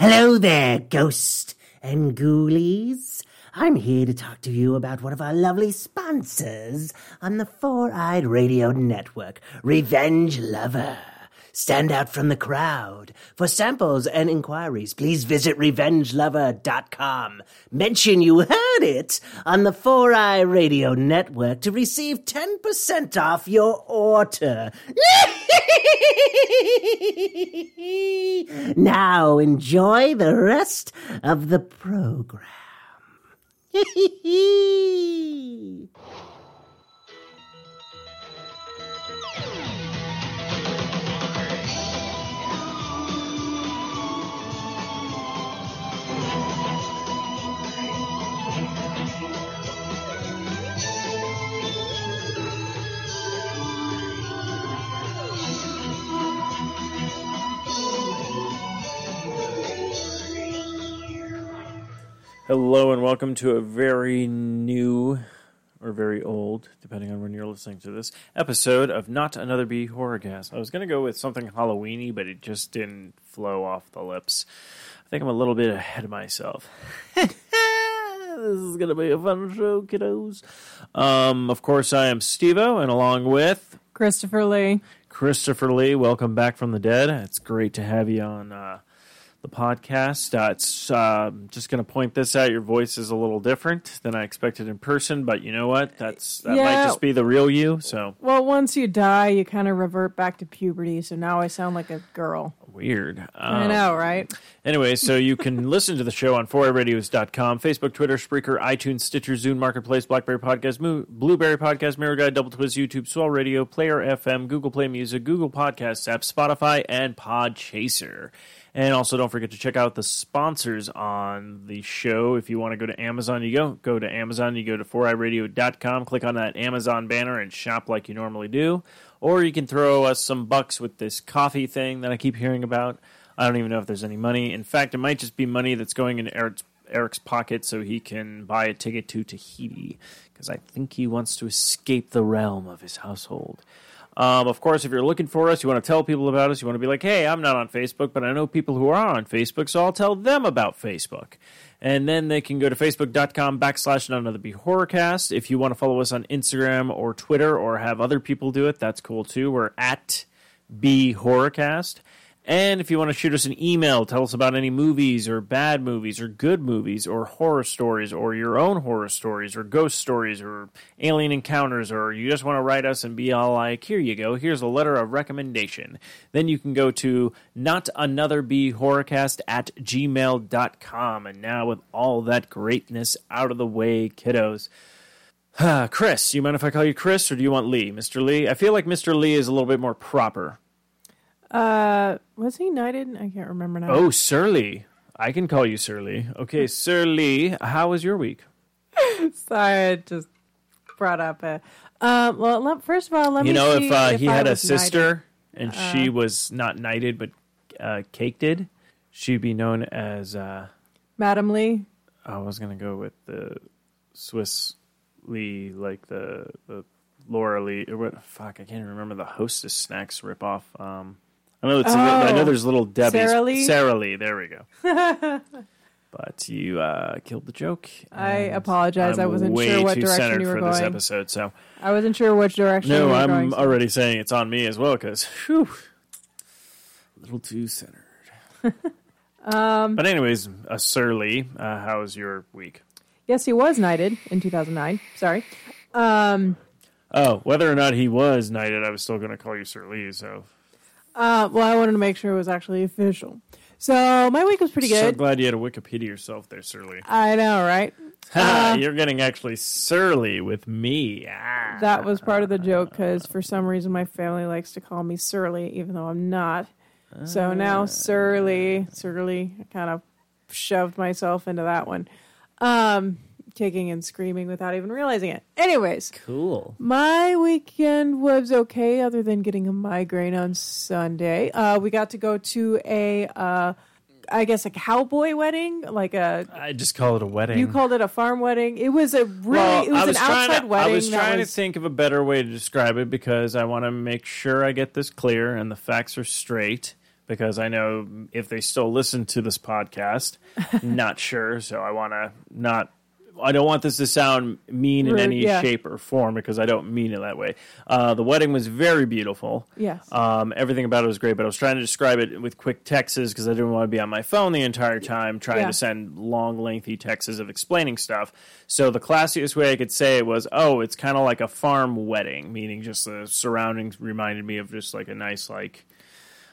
Hello there, ghosts and ghoulies. I'm here to talk to you about one of our lovely sponsors on the Four-Eyed Radio Network, Revenge Lover. Stand out from the crowd. For samples and inquiries, please visit RevengeLover.com. Mention you heard it on the Four-Eye Radio Network to receive 10% off your order. Now enjoy the rest of the program. Hello and welcome to a very new, or very old, depending on when you're listening to this, episode of Not Another Bee Horrorcast. I was going to go with something Halloweeny, but it just didn't flow off the lips. I think I'm a little bit ahead of myself. This is going to be a fun show, kiddos. Of course, I am Steve-O, and along with... Christopher Lee, welcome back from the dead. It's great to have you on... the podcast. Just going to point this out. Your voice is a little different than I expected in person, but you know what? That might just be the real you. So, well, once you die, you kind of revert back to puberty. So now I sound like a girl. Weird. I know, right? Anyway, so you can listen to the show on 4radios.com, Facebook, Twitter, Spreaker, iTunes, Stitcher, Zune, Marketplace, BlackBerry Podcast, Blueberry Podcast, Mirror Guide, Double Twist, YouTube, Swell Radio, Player FM, Google Play Music, Google Podcasts app, Spotify, and Podchaser. And also, don't forget to check out the sponsors on the show. If you want to go to Amazon, you go to Amazon, you go to 4iRadio.com, click on that Amazon banner and shop like you normally do. Or you can throw us some bucks with this coffee thing that I keep hearing about. I don't even know if there's any money. In fact, it might just be money that's going into Eric's pocket so he can buy a ticket to Tahiti, because I think he wants to escape the realm of his household. Of course, if you're looking for us, you want to tell people about us, you want to be like, hey, I'm not on Facebook, but I know people who are on Facebook, so I'll tell them about Facebook. And then they can go to facebook.com/NotAnotherBeeHorrorcast. If you want to follow us on Instagram or Twitter or have other people do it, that's cool too. We're at BeeHorrorcast. And if you want to shoot us an email, tell us about any movies or bad movies or good movies or horror stories or your own horror stories or ghost stories or alien encounters, or you just want to write us and be all like, here you go, here's a letter of recommendation. Then you can go to notanotherbeehorrorcast@gmail.com. And now with all that greatness out of the way, kiddos. Chris, you mind if I call you Chris, or do you want Lee? Mr. Lee? I feel like Mr. Lee is a little bit more proper. Was he knighted? I can't remember now. Oh, Sir Lee. I can call you Sir Lee. Okay, Sir Lee, how was your week? Sorry, I just brought up a... well, first of all, let me see if he had a sister knighted. And she was not knighted but cakeded, she'd be known as... Madam Lee? I was going to go with the Swiss Lee, like the Laura Lee, or what? Fuck, I can't remember the Hostess Snacks ripoff. I know there's little Debbie's. Sarah Lee, there we go. But you killed the joke. I apologize. I wasn't sure what direction you were going. Way too centered for this episode, so I wasn't sure which direction. No, I'm going, so. Already saying it's on me as well, because whew, a little too centered. But anyways, Sir Lee, how was your week? Yes, he was knighted in 2009. Sorry. Oh, whether or not he was knighted, I was still going to call you Sir Lee, so... well, I wanted to make sure it was actually official. So, my week was pretty good. So glad you had a Wikipedia yourself there, Sir Lee. I know, right? You're getting actually surly with me. Ah. That was part of the joke, because for some reason my family likes to call me Surly, even though I'm not. So now Surly, I kind of shoved myself into that one. Kicking and screaming without even realizing it. Anyways. Cool. My weekend was okay, other than getting a migraine on Sunday. We got to go to a cowboy wedding. I just call it a wedding. You called it a farm wedding. It was an outside wedding. I was trying to think of a better way to describe it, because I want to make sure I get this clear and the facts are straight. because I know if they still listen to this podcast, not sure. So I want to not, I don't want this to sound mean in any shape or form, because I don't mean it that way. The wedding was very beautiful. Yes. Everything about it was great, but I was trying to describe it with quick texts because I didn't want to be on my phone the entire time trying to send long, lengthy texts of explaining stuff. So the classiest way I could say it was, oh, it's kind of like a farm wedding, meaning just the surroundings reminded me of just like a nice, like,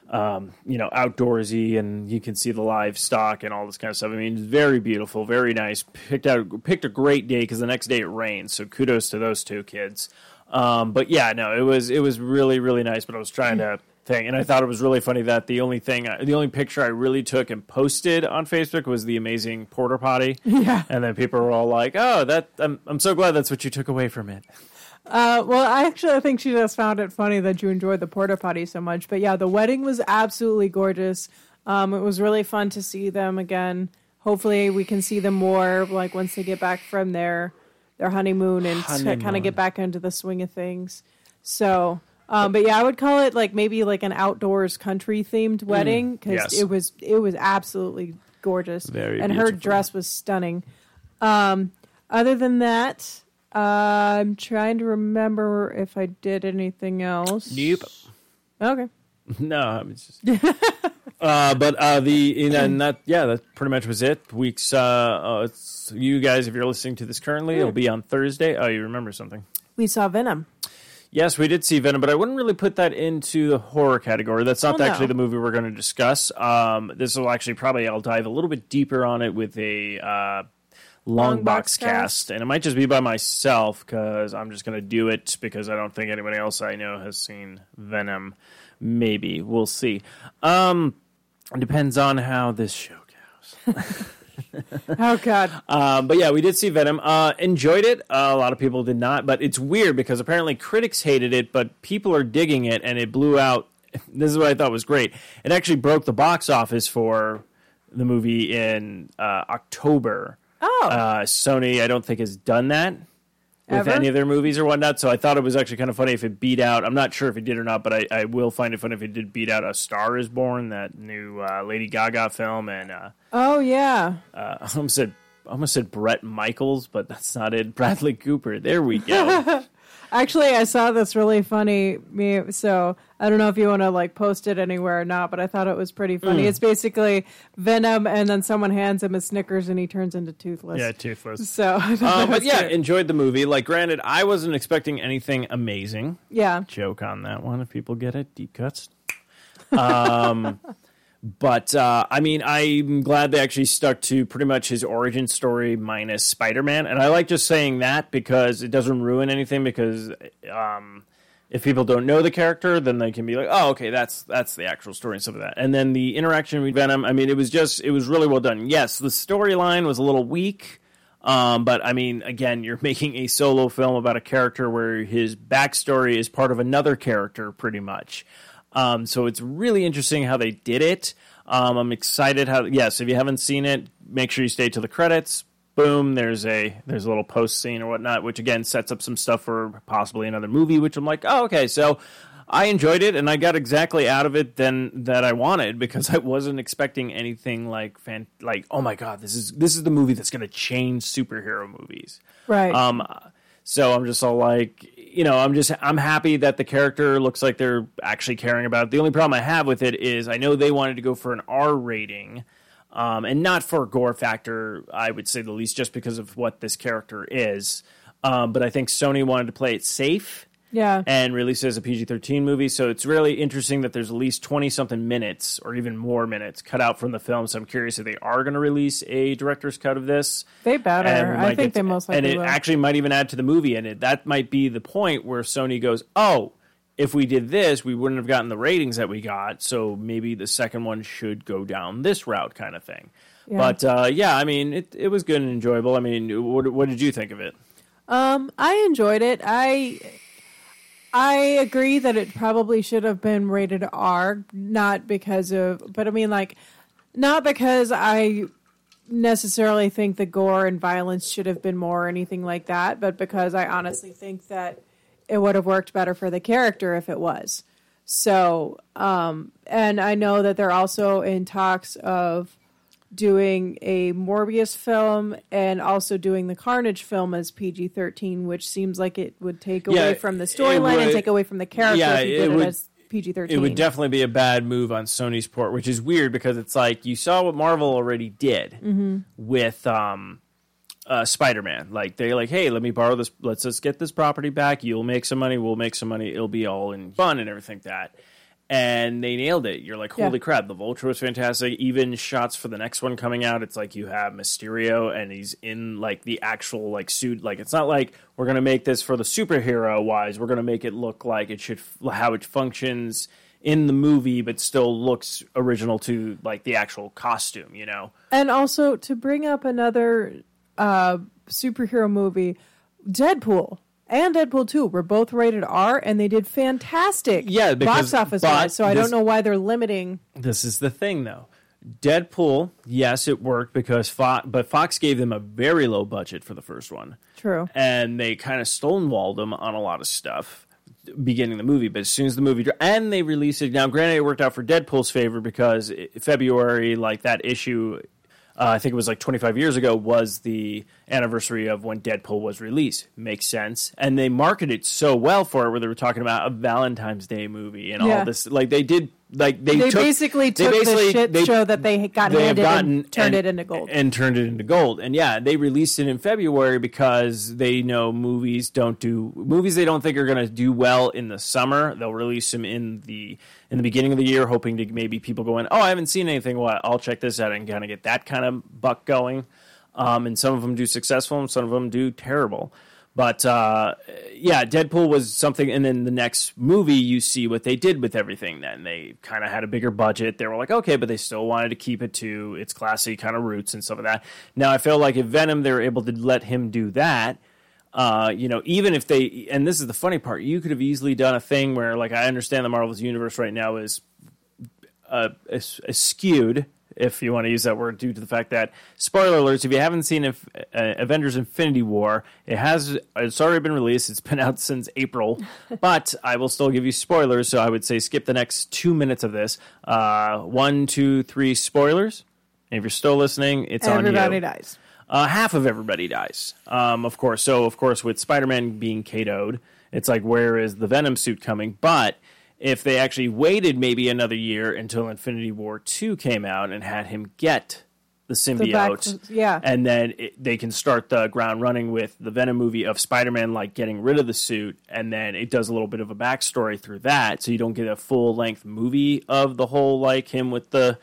you know, outdoorsy, and you can see the livestock and all this kind of stuff. I mean, very beautiful, very nice. Picked a great day because the next day it rained. So kudos to those two kids. But yeah, no, it was really, really nice. But I was trying to think, and I thought it was really funny that the only picture I really took and posted on Facebook was the amazing porta potty. Yeah. And then people were all like, "Oh, that I'm so glad that's what you took away from it." Well, I think she just found it funny that you enjoyed the porta potty so much. But yeah, the wedding was absolutely gorgeous. It was really fun to see them again. Hopefully we can see them more, like, once they get back from their honeymoon and kind of get back into the swing of things. So, but yeah, I would call it like maybe like an outdoors country themed wedding, because it was absolutely gorgeous. Very and beautiful. Her dress was stunning. Other than that, I'm trying to remember if I did anything else. Nope. Okay. No, I mean, it's just. That pretty much was it. Weeks. It's you guys, if you're listening to this currently, it'll be on Thursday. Oh, you remember something? We saw Venom. Yes, we did see Venom, but I wouldn't really put that into the horror category. That's not actually the movie we're going to discuss. This will actually probably I'll dive a little bit deeper on it with a. Long box cast, and it might just be by myself because I'm just going to do it because I don't think anybody else I know has seen Venom. Maybe. We'll see. Depends on how this show goes. Oh, God. But yeah, we did see Venom. Enjoyed it. A lot of people did not, but it's weird because apparently critics hated it, but people are digging it, and it blew out. This is what I thought was great. It actually broke the box office for the movie in October. Oh. Sony, I don't think, has done that with any of their movies or whatnot. So I thought it was actually kind of funny if it beat out. I'm not sure if it did or not, but I will find it funny if it did beat out A Star is Born, that new Lady Gaga film. And I almost said Brett Michaels, but that's not it. Bradley Cooper. There we go. Actually, I saw this really funny meme, so I don't know if you want to like post it anywhere or not, but I thought it was pretty funny. It's basically Venom, and then someone hands him a Snickers, and he turns into Toothless. Yeah, Toothless. So, but yeah, enjoyed the movie. Like, granted, I wasn't expecting anything amazing. Yeah, joke on that one. If people get it, deep cuts. But, I mean, I'm glad they actually stuck to pretty much his origin story minus Spider-Man. And I like just saying that because it doesn't ruin anything, because if people don't know the character, then they can be like, oh, okay, that's the actual story and stuff like that. And then the interaction with Venom, I mean, it was really well done. Yes, the storyline was a little weak. But, I mean, again, you're making a solo film about a character where his backstory is part of another character pretty much. So it's really interesting how they did it. I'm excited if you haven't seen it, make sure you stay till the credits. Boom, there's a little post scene or whatnot, which again sets up some stuff for possibly another movie, which I'm like, oh, okay. So I enjoyed it, and I got exactly out of it that I wanted, because I wasn't expecting anything like oh my God, this is the movie that's going to change superhero movies. Right. So I'm just all like, you know, I'm happy that the character looks like they're actually caring about it. The only problem I have with it is I know they wanted to go for an R rating, and not for gore factor, I would say the least, just because of what this character is. But I think Sony wanted to play it safe. Yeah. And release it as a PG-13 movie. So it's really interesting that there's at least 20-something minutes or even more minutes cut out from the film. So I'm curious if they are going to release a director's cut of this. They better. I think they most likely will. And it actually might even add to the movie. And that might be the point where Sony goes, oh, if we did this, we wouldn't have gotten the ratings that we got. So maybe the second one should go down this route kind of thing. Yeah. But, yeah, I mean, it was good and enjoyable. I mean, what did you think of it? I enjoyed it. I agree that it probably should have been rated R, not because I necessarily think the gore and violence should have been more or anything like that, but because I honestly think that it would have worked better for the character if it was. So, and I know that they're also in talks of doing a Morbius film and also doing the Carnage film as PG-13, which seems like it would take away from the storyline and take away from the characters. Yeah, it would, as PG-13. It would definitely be a bad move on Sony's part, which is weird because it's like you saw what Marvel already did with Spider-Man. Like they're like, hey, let me borrow this. Let's just get this property back. You'll make some money. We'll make some money. It'll be all in fun and everything like that. And they nailed it. You're like, holy crap, the Vulture was fantastic. Even shots for the next one coming out, it's like you have Mysterio and he's in like the actual like suit. Like it's not like we're going to make this for the superhero wise. We're going to make it look like it should, how it functions in the movie, but still looks original to like the actual costume, you know? And also to bring up another superhero movie, Deadpool. And Deadpool 2 were both rated R, and they did fantastic box office-wise, so I don't know why they're limiting. This is the thing, though. Deadpool, yes, it worked, because Fox gave them a very low budget for the first one. True. And they kind of stonewalled them on a lot of stuff beginning the movie, but as soon as the movie... And they released it. Now, granted, it worked out for Deadpool's favor, because February, like that issue... I think it was like 25 years ago was the anniversary of when Deadpool was released. Makes sense. And they marketed so well for it where they were talking about a Valentine's Day movie and all this. Like they did, like they took the shit show that they had gotten and turned it into gold. And yeah, they released it in February because they know movies they don't think are going to do well in the summer. They'll release them in the beginning of the year, hoping to maybe people going, oh, I haven't seen anything. Well, I'll check this out and kind of get that kind of buck going. And some of them do successful and some of them do terrible. But, Deadpool was something. And then the next movie, you see what they did with everything then. They kind of had a bigger budget. They were like, okay, but they still wanted to keep it to its classy kind of roots and stuff like that. Now, I feel like if Venom, they were able to let him do that. Even if they, and this is the funny part, you could have easily done a thing where, like, I understand the Marvel's universe right now is skewed, if you want to use that word, due to the fact that, spoiler alerts, if you haven't seen Avengers Infinity War, it's already been released, it's been out since April, but I will still give you spoilers, so I would say skip the next 2 minutes of this. 1, 2, 3 spoilers. And if you're still listening, it's on you. Everybody dies. Half of everybody dies, of course. So, of course, with Spider-Man being KO'd, it's like, where is the Venom suit coming? But if they actually waited maybe another year until Infinity War 2 came out and had him get the symbiote, and then they can start the ground running with the Venom movie of Spider-Man, like, getting rid of the suit, and then it does a little bit of a backstory through that, so you don't get a full-length movie of the whole, like, him with the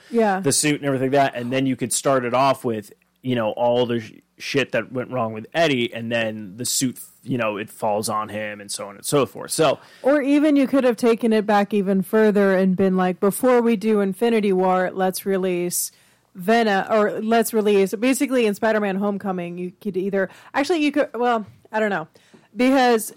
suit and everything like that, and then you could start it off with... you know, all the shit that went wrong with Eddie, and then the suit, you know, it falls on him and so on and so forth. So, or even you could have taken it back even further and been like, before we do Infinity War, let's release Venom, or let's release, basically in Spider-Man Homecoming, you could either, actually you could, well, I don't know, because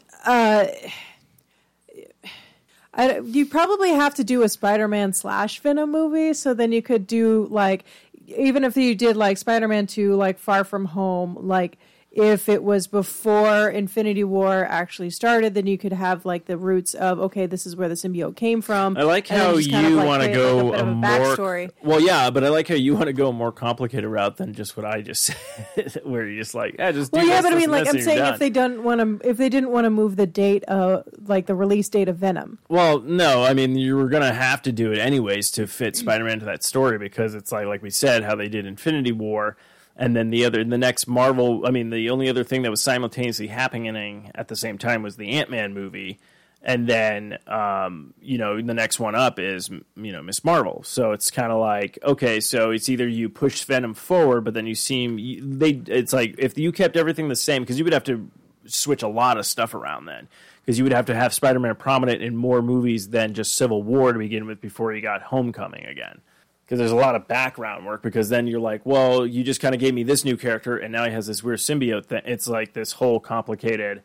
you probably have to do a Spider-Man / Venom movie, so then you could do like, even if you did like Spider-Man 2, like Far From Home, like if it was before Infinity War actually started, then you could have like the roots of, okay, this is where the symbiote came from. I like how you want to go a more backstory. Well, yeah, but I like how you want to go a more complicated route than just what I just said, where you're just like, just do this. Well, yeah, but I mean, like I'm saying, if they didn't want to move the date, like the release date of Venom. Well, no, I mean, you were gonna have to do it anyways to fit Spider-Man to that story because it's like we said, how they did Infinity War. And then the next Marvel, I mean, the only other thing that was simultaneously happening at the same time was the Ant-Man movie. And then, the next one up is, Ms. Marvel. So it's kind of like, okay, so it's either you push Venom forward, but then it's like if you kept everything the same, because you would have to switch a lot of stuff around then. Because you would have to have Spider-Man prominent in more movies than just Civil War to begin with before he got Homecoming again. Because there's a lot of background work, because then you're like, well, you just kind of gave me this new character, and now he has this weird symbiote thing. It's like this whole complicated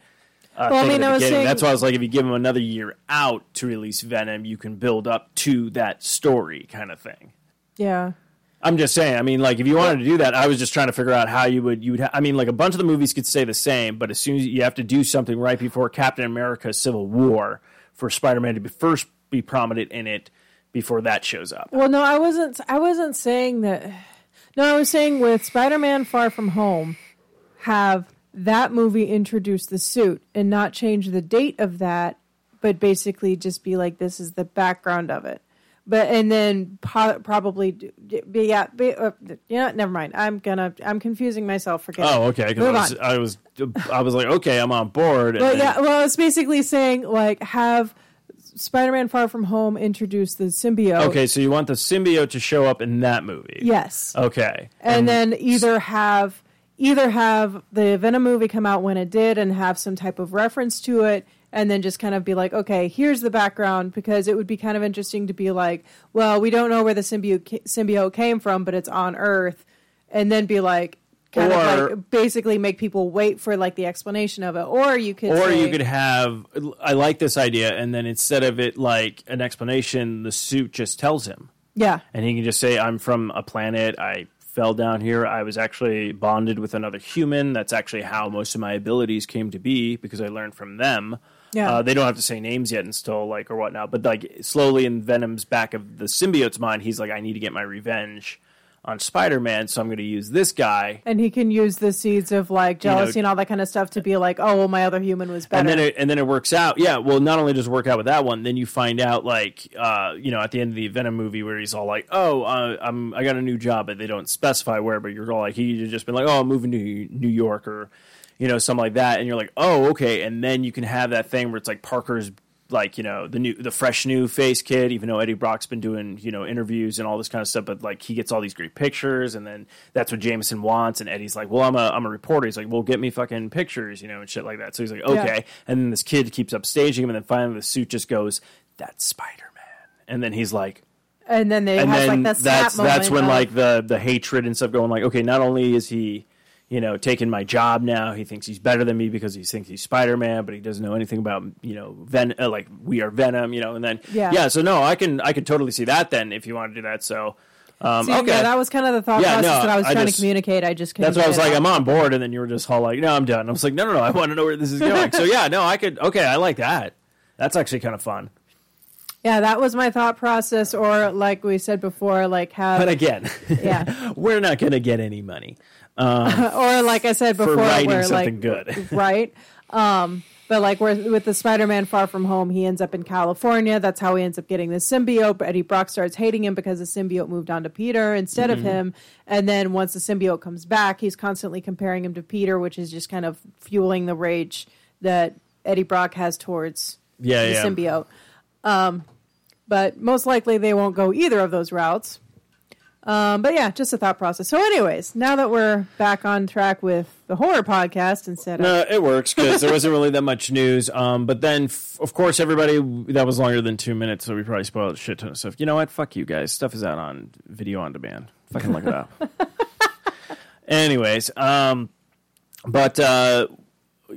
thing at the beginning. That's why I was like, if you give him another year out to release Venom, you can build up to that story kind of thing. Yeah. I'm just saying, I mean, like, if you wanted to do that, I was just trying to figure out how like, a bunch of the movies could stay the same, but as soon as you have to do something right before Captain America Civil War for Spider-Man to be first be prominent in it before that shows up. Well, no, I wasn't saying that. No, I was saying with Spider-Man Far From Home, have that movie introduce the suit and not change the date of that, but basically just be like, this is the background of it. But and then never mind. I'm confusing myself. Forget. Oh, okay. Because I was like, okay, I'm on board. But yeah, well, it's basically saying like have Spider-Man Far From Home introduce the symbiote. Okay, so you want the symbiote to show up in that movie? Yes. Okay, and then either have the Venom movie come out when it did and have some type of reference to it. And then just kind of be like, okay, here's the background, because it would be kind of interesting to be like, well, we don't know where the symbiote came from, but it's on Earth. And then be like, kind of like basically make people wait for like the explanation of it. Or you could have, I like this idea. And then instead of it like an explanation, the suit just tells him. Yeah. And he can just say, I'm from a planet. I fell down here. I was actually bonded with another human. That's actually how most of my abilities came to be, because I learned from them. Yeah. They don't have to say names yet and still like or whatnot, but like slowly in Venom's back of the symbiote's mind, he's like, I need to get my revenge on Spider-Man, so I'm going to use this guy. And he can use the seeds of like jealousy and all that kind of stuff to be like, oh, well, my other human was better. And then it works out. Yeah. Well, not only does it work out with that one, then you find out like, at the end of the Venom movie where he's all like, oh, I got a new job, but they don't specify where, but you're all like, he'd just been like, oh, I'm moving to New York or, something like that. And you're like, oh, okay. And then you can have that thing where it's like Parker's like, the fresh new face kid, even though Eddie Brock's been doing, interviews and all this kind of stuff, but like he gets all these great pictures, and then that's what Jameson wants. And Eddie's like, well, I'm a reporter. He's like, well, get me fucking pictures, and shit like that. So he's like, okay. Yeah. And then this kid keeps upstaging him, and then finally the suit just goes, that's Spider-Man. And then he's like, and then they have like that snap moment. That's when like the hatred and stuff going like, okay, not only is he, taking my job now. He thinks he's better than me because he thinks he's Spider-Man, but he doesn't know anything about, like we are Venom, and then, I can totally see that then if you want to do that. So, okay. Yeah, that was kind of the thought process that I was trying to communicate. I just couldn't. That's why I was like, I'm on board. And then you were just all like, no, I'm done. I was like, no, I want to know where this is going. So yeah, no, I could. Okay. I like that. That's actually kind of fun. Yeah, that was my thought process, or like we said before, like how... But again, we're not going to get any money. Or like I said before, for writing we're something like, good. Right? But like with the Spider-Man Far From Home, he ends up in California. That's how he ends up getting the symbiote. But Eddie Brock starts hating him because the symbiote moved on to Peter instead of him. And then once the symbiote comes back, he's constantly comparing him to Peter, which is just kind of fueling the rage that Eddie Brock has towards the symbiote. But most likely they won't go either of those routes. But yeah, just a thought process. So anyways, now that we're back on track with the horror podcast instead of... No, it works because there wasn't really that much news. But then, of course, everybody... That was longer than 2 minutes, so we probably spoiled a shit ton of stuff. You know what? Fuck you guys. Stuff is out on video on demand. Fucking look it up. Anyways, but...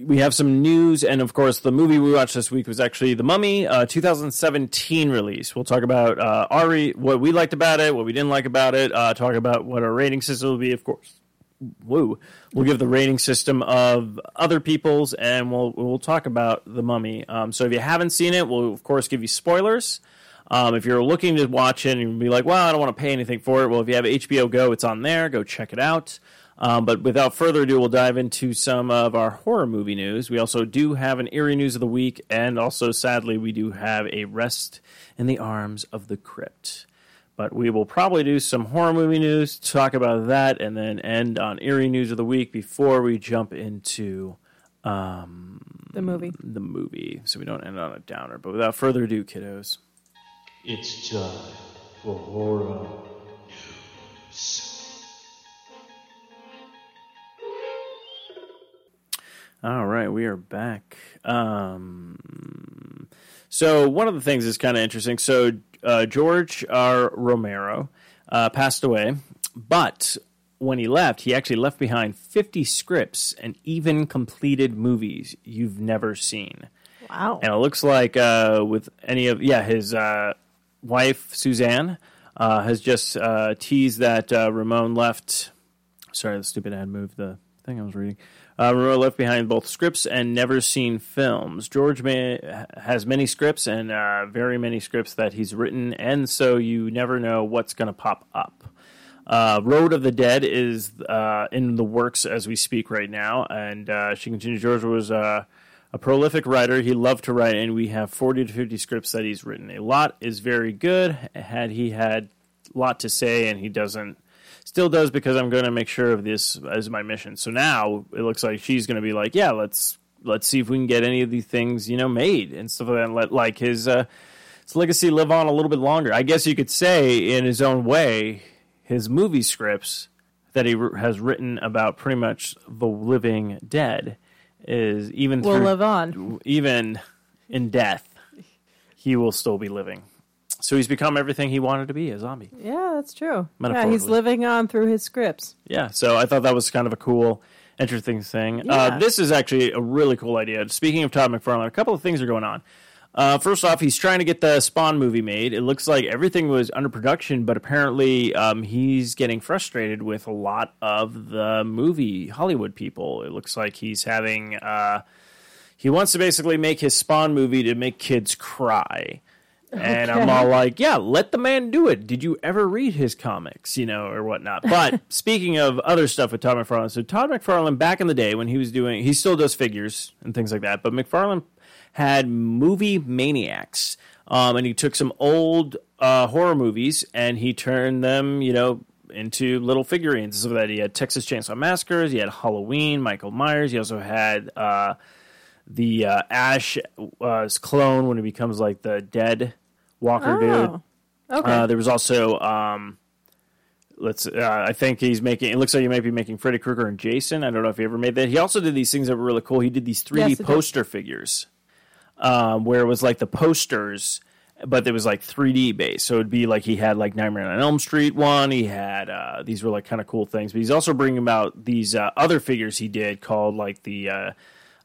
we have some news, and of course, the movie we watched this week was actually The Mummy, 2017 release. We'll talk about what we liked about it, what we didn't like about it, talk about what our rating system will be, of course. Woo. We'll give the rating system of other people's, and we'll talk about The Mummy. So if you haven't seen it, we'll, of course, give you spoilers. If you're looking to watch it, and be like, well, I don't want to pay anything for it. Well, if you have HBO Go, it's on there. Go check it out. But without further ado, we'll dive into some of our horror movie news. We also do have an eerie news of the week, and also, sadly, we do have a rest in the arms of the crypt. But we will probably do some horror movie news, talk about that, and then end on eerie news of the week before we jump into the movie. So we don't end on a downer. But without further ado, kiddos. It's time for horror news. All right, we are back. So one of the things is kind of interesting. So George R. Romero passed away, but when he left, he actually left behind 50 scripts and even completed movies you've never seen. Wow. And it looks like with any of his wife, Suzanne, has just teased that Ramon left. Sorry, the stupid ad moved the thing I was reading. Romero left behind both scripts and never-seen films. George has many scripts and very many scripts that he's written, and so you never know what's going to pop up. Road of the Dead is in the works as we speak right now, and she continues, George was a prolific writer. He loved to write, and we have 40 to 50 scripts that he's written. A lot is very good. He had a lot to say, and he doesn't. Still does, because I'm going to make sure of this as my mission. So now it looks like she's going to be like, yeah, let's see if we can get any of these things, you know, made and stuff like that, and let like his legacy live on a little bit longer. I guess you could say in his own way, his movie scripts that he has written about pretty much the living dead is even will live on, even in death, he will still be living. So he's become everything he wanted to be, a zombie. Yeah, that's true. Yeah, he's living on through his scripts. Yeah, so I thought that was kind of a cool, interesting thing. Yeah. This is actually a really cool idea. Speaking of Todd McFarlane, a couple of things are going on. First off, he's trying to get the Spawn movie made. It looks like everything was under production, but apparently he's getting frustrated with a lot of the movie Hollywood people. It looks like he's having... he wants to basically make his Spawn movie to make kids cry. And okay. I'm all like, yeah, let the man do it. Did you ever read his comics, you know, or whatnot? But speaking of other stuff with Todd McFarlane, so Todd McFarlane back in the day when he was doing, he still does figures and things like that, but McFarlane had Movie Maniacs, and he took some old horror movies and he turned them, you know, into little figurines. So that he had Texas Chainsaw Massacres, he had Halloween, Michael Myers, he also had... the Ash clone when he becomes like the dead walker dude. Okay. There was also I think he's making. It looks like he might be making Freddy Krueger and Jason. I don't know if he ever made that. He also did these things that were really cool. He did these 3D poster figures, where it was like the posters, but it was like 3D based. So it'd be like he had like Nightmare on Elm Street one. He had these were like kind of cool things. But he's also bringing about these other figures he did called like the.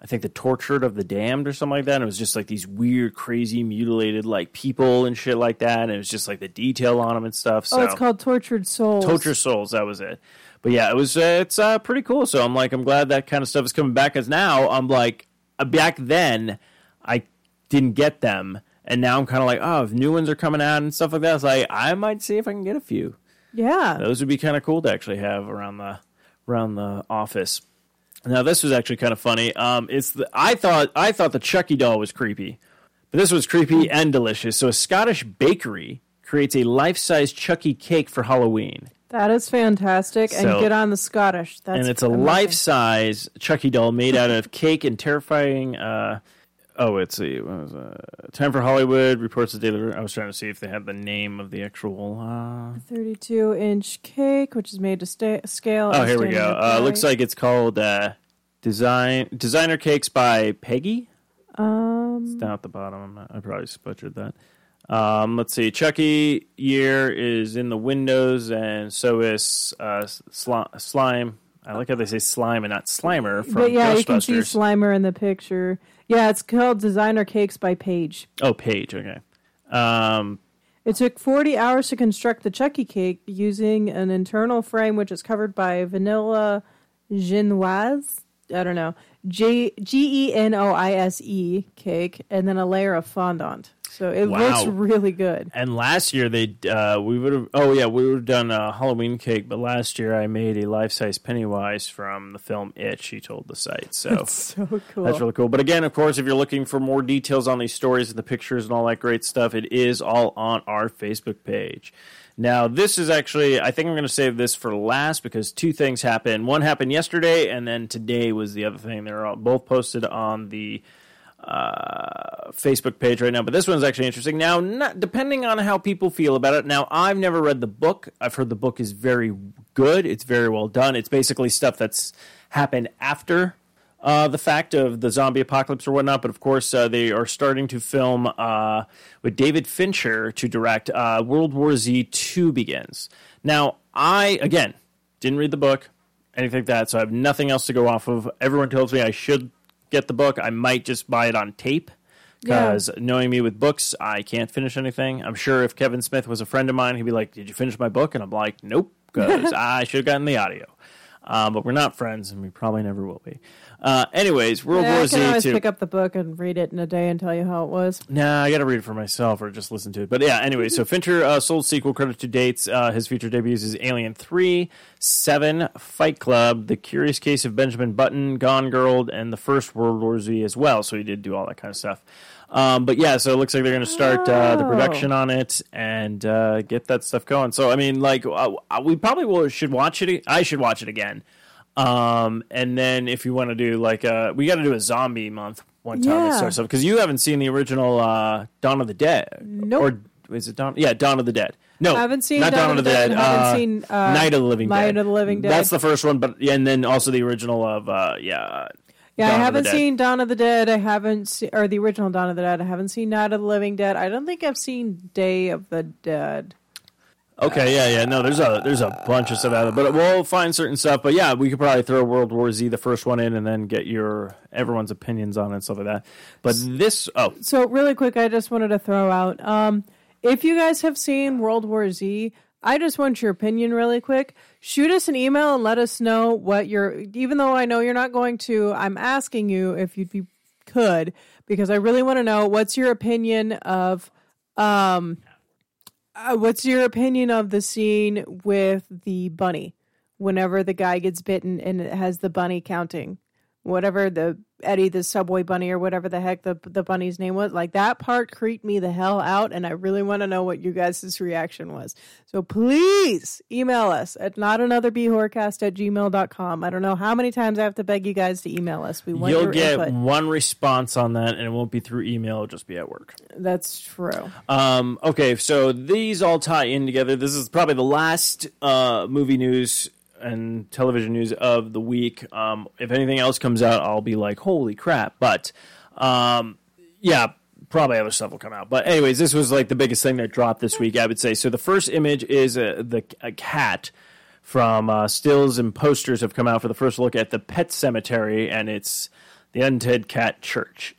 I think the Tortured of the Damned or something like that. And it was just like these weird, crazy, mutilated like people and shit like that. And it was just like the detail on them and stuff. So it's called Tortured Souls. Tortured Souls, that was it. But yeah, it was it's pretty cool. So I'm like, I'm glad that kind of stuff is coming back. Because now I'm like, back then I didn't get them, and now I'm kind of like, oh, if new ones are coming out and stuff like that, it's like I might see if I can get a few. Yeah, those would be kind of cool to actually have around the office. Now, this was actually kind of funny. I thought the Chucky doll was creepy, but this was creepy and delicious. So a Scottish bakery creates a life-size Chucky cake for Halloween. That is fantastic. So, and get on the Scottish. That's and it's amazing. A life-size Chucky doll made out of cake and terrifying... Time for Hollywood reports the daily... I was trying to see if they had the name of the actual... 32-inch cake, which is made to scale. Oh, here we go. Looks like it's called Designer Cakes by Paige. It's down at the bottom. I probably butchered that. Let's see. Chucky year is in the windows, and so is Slime. I like how they say slime and not Slimer from Ghostbusters. Yeah, you can see Slimer in the picture. Yeah, it's called Designer Cakes by Paige. Oh, Paige, okay. It took 40 hours to construct the Chucky cake using an internal frame which is covered by vanilla genoise. I don't know. genoise cake, and then a layer of fondant. So it looks really good. And last year they we would have done a Halloween cake, but last year I made a life-size Pennywise from the film It, she told the site. So that's so cool. That's really cool. But again, of course, if you're looking for more details on these stories and the pictures and all that great stuff, it is all on our Facebook page. Now, this is actually, I think I'm going to save this for last because two things happened. One happened yesterday, and then today was the other thing. They're all both posted on the Facebook page right now, but this one's actually interesting. Now, depending on how people feel about it. Now, I've never read the book. I've heard the book is very good. It's very well done. It's basically stuff that's happened after the fact of the zombie apocalypse or whatnot. But of course, they are starting to film with David Fincher to direct World War Z 2 begins. Now, I again didn't read the book, anything like that, so I have nothing else to go off of. Everyone tells me I should get the book. I might just buy it on tape because knowing me with books, I can't finish anything. I'm sure if Kevin Smith was a friend of mine, he'd be like, did you finish my book? And I'm like, nope, because I should have gotten the audio. But we're not friends, and we probably never will be. Anyways, World War Z 2. I can always pick up the book and read it in a day and tell you how it was. Nah, I got to read it for myself or just listen to it. But yeah, anyway, so Fincher sold sequel credit to dates. His feature debuts is Alien 3, 7, Fight Club, The Curious Case of Benjamin Button, Gone Girl, and the first World War Z as well. So he did do all that kind of stuff. But yeah, so it looks like they're going to start the production on it and get that stuff going. So, I mean, like, we probably should watch it. I should watch it again. And then if you want to do, like, we got to do a zombie month one time. Yeah. And stuff, because you haven't seen the original Dawn of the Dead. Nope. Or is it Dawn? Yeah, Dawn of the Dead. No, I haven't seen Dawn of the Dead. I haven't seen Night of the Living Dead. Night of the Living Dead. That's the first one, but and then also the original of, Yeah, I haven't seen Dawn of the Dead. Or the original Dawn of the Dead. I haven't seen Night of the Living Dead. I don't think I've seen Day of the Dead. Okay, yeah. No, there's a bunch of stuff out there, but we'll find certain stuff. But yeah, we could probably throw World War Z, the first one, in, and then get everyone's opinions on it and stuff like that. But so really quick, I just wanted to throw out if you guys have seen World War Z. I just want your opinion really quick. Shoot us an email and let us know even though I know you're not going to, I'm asking you if you could, because I really want to know what's your opinion of the scene with the bunny, whenever the guy gets bitten and it has the bunny counting, whatever the subway bunny or whatever the heck the bunny's name was. Like, that part creeped me the hell out, and I really want to know what you guys' reaction was. So please email us at notanotherbehorecast@gmail.com. I don't know how many times I have to beg you guys to email us. We want your input. You'll get one response on that, and it won't be through email. It'll just be at work. That's true. Okay, so these all tie in together. This is probably the last movie news and television news of the week. If anything else comes out, I'll be like, holy crap. But yeah, probably other stuff will come out. But anyways, this was like the biggest thing that dropped this week, I would say. So the first image is a cat from stills and posters have come out for the first look at the Pet Sematary, and it's the Undead Cat Church.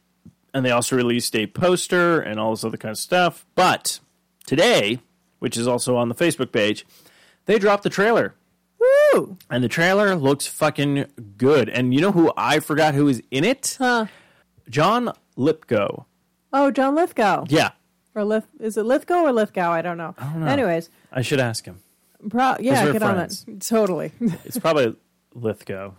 And they also released a poster and all this other kind of stuff. But today, which is also on the Facebook page, they dropped the trailer. Woo! And the trailer looks fucking good. And you know who I forgot who is in it? Huh. John Lithgow. Oh, John Lithgow. Yeah. Or is it Lithgow or Lithgow? I don't know. Anyways. I should ask him. Yeah, get friends. On that. Totally. It's probably Lithgow.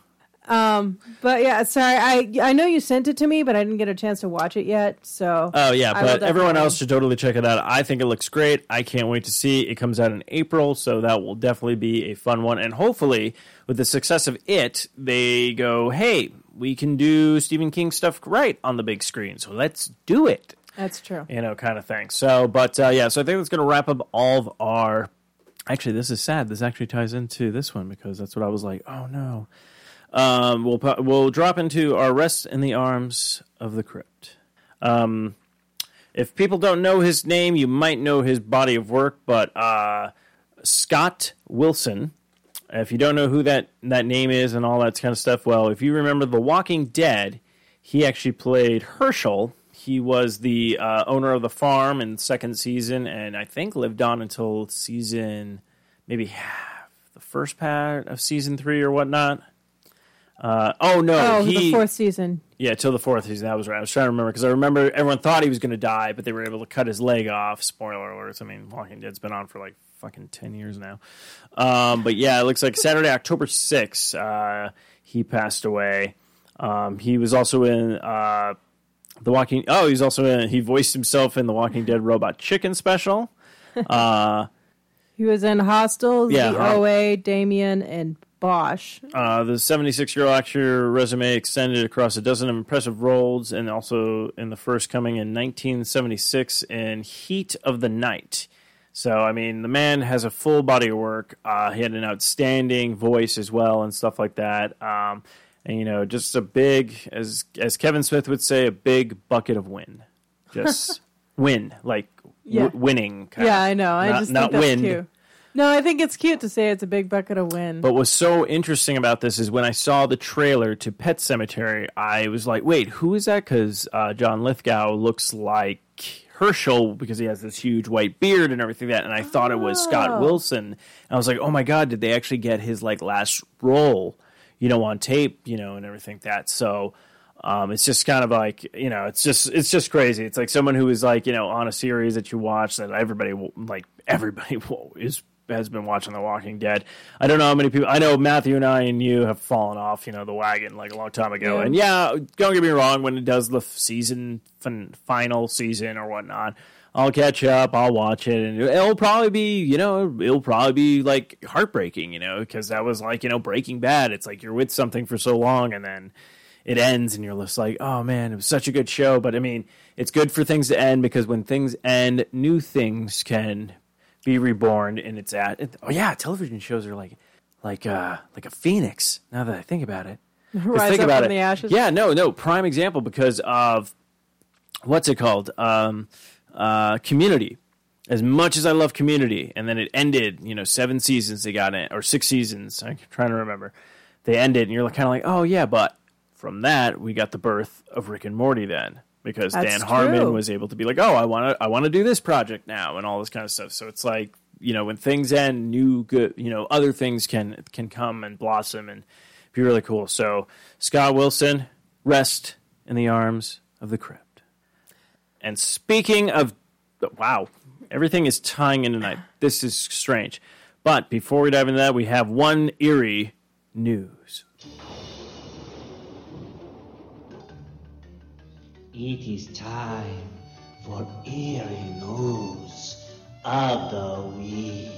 But yeah, sorry. I know you sent it to me, but I didn't get a chance to watch it yet. So. Oh yeah, but everyone else should totally check it out. I think it looks great. I can't wait to see. It comes out in April, so that will definitely be a fun one. And hopefully, with the success of it, they go, "Hey, we can do Stephen King stuff right on the big screen. So let's do it." That's true. You know, kind of thing. So, but yeah, so I think that's going to wrap up all of our. Actually, this is sad. This actually ties into this one because that's what I was like. Oh no. We'll drop into our Rest in the Arms of the Crypt. If people don't know his name, you might know his body of work, but Scott Wilson, if you don't know who that name is and all that kind of stuff, well, if you remember The Walking Dead, he actually played Herschel. He was the owner of the farm in the second season, and I think lived on until season, maybe half, the first part of season 3 or whatnot. The fourth season. Yeah, till the fourth season. That was right. I was trying to remember because I remember everyone thought he was going to die, but they were able to cut his leg off. Spoiler alerts. I mean, Walking Dead's been on for like fucking 10 years now. But yeah, it looks like Saturday, October 6th, he passed away. He was also in The Walking... Oh, he's also in... He voiced himself in The Walking Dead Robot Chicken special. He was in Hostels, OA, Damien, and... Bosch. The 76-year-old actor resume extended across a dozen impressive roles, and also in The First Coming in 1976 and Heat of the Night. So, I mean, the man has a full body of work. He had an outstanding voice as well and stuff like that. And, you know, just a big, as Kevin Smith would say, a big bucket of wind. Just win, like winning. Kind of. I know. I just not think that's wind. Too. No, I think it's cute to say it's a big bucket of wind. But what's so interesting about this is when I saw the trailer to Pet Sematary, I was like, wait, who is that? Because John Lithgow looks like Herschel because he has this huge white beard and everything that, and I thought it was Scott Wilson. And I was like, oh my God, did they actually get his like last role, you know, on tape, you know, and everything that. So it's just kind of like, you know, it's just crazy. It's like someone who is like, you know, on a series that you watch that everybody has been watching The Walking Dead. I don't know how many people. I know Matthew and I and you have fallen off, you know, the wagon like a long time ago. Yeah. And yeah, don't get me wrong. When it does the final season or whatnot, I'll catch up. I'll watch it, and it'll probably be, you know, like heartbreaking, you know, because that was like, you know, Breaking Bad. It's like you're with something for so long, and then it ends, and you're just like, oh man, it was such a good show. But I mean, it's good for things to end because when things end, new things can be reborn, and oh yeah, television shows are like a phoenix. Now that I think about it, rise up from the ashes. Yeah, no, prime example because of what's it called? Community. As much as I love Community, and then it ended. You know, 7 seasons they got in, or 6 seasons. I'm trying to remember. They ended, and you're kind of like, oh yeah, but from that we got the birth of Rick and Morty then. Because Dan Harmon was able to be like, oh, I want to do this project now and all this kind of stuff. So it's like, you know, when things end, new good, you know, other things can come and blossom and be really cool. So Scott Wilson, rest in the arms of the crypt. And speaking of, wow, everything is tying in tonight. This is strange. But before we dive into that, we have one eerie news. It is time for eerie news of the week.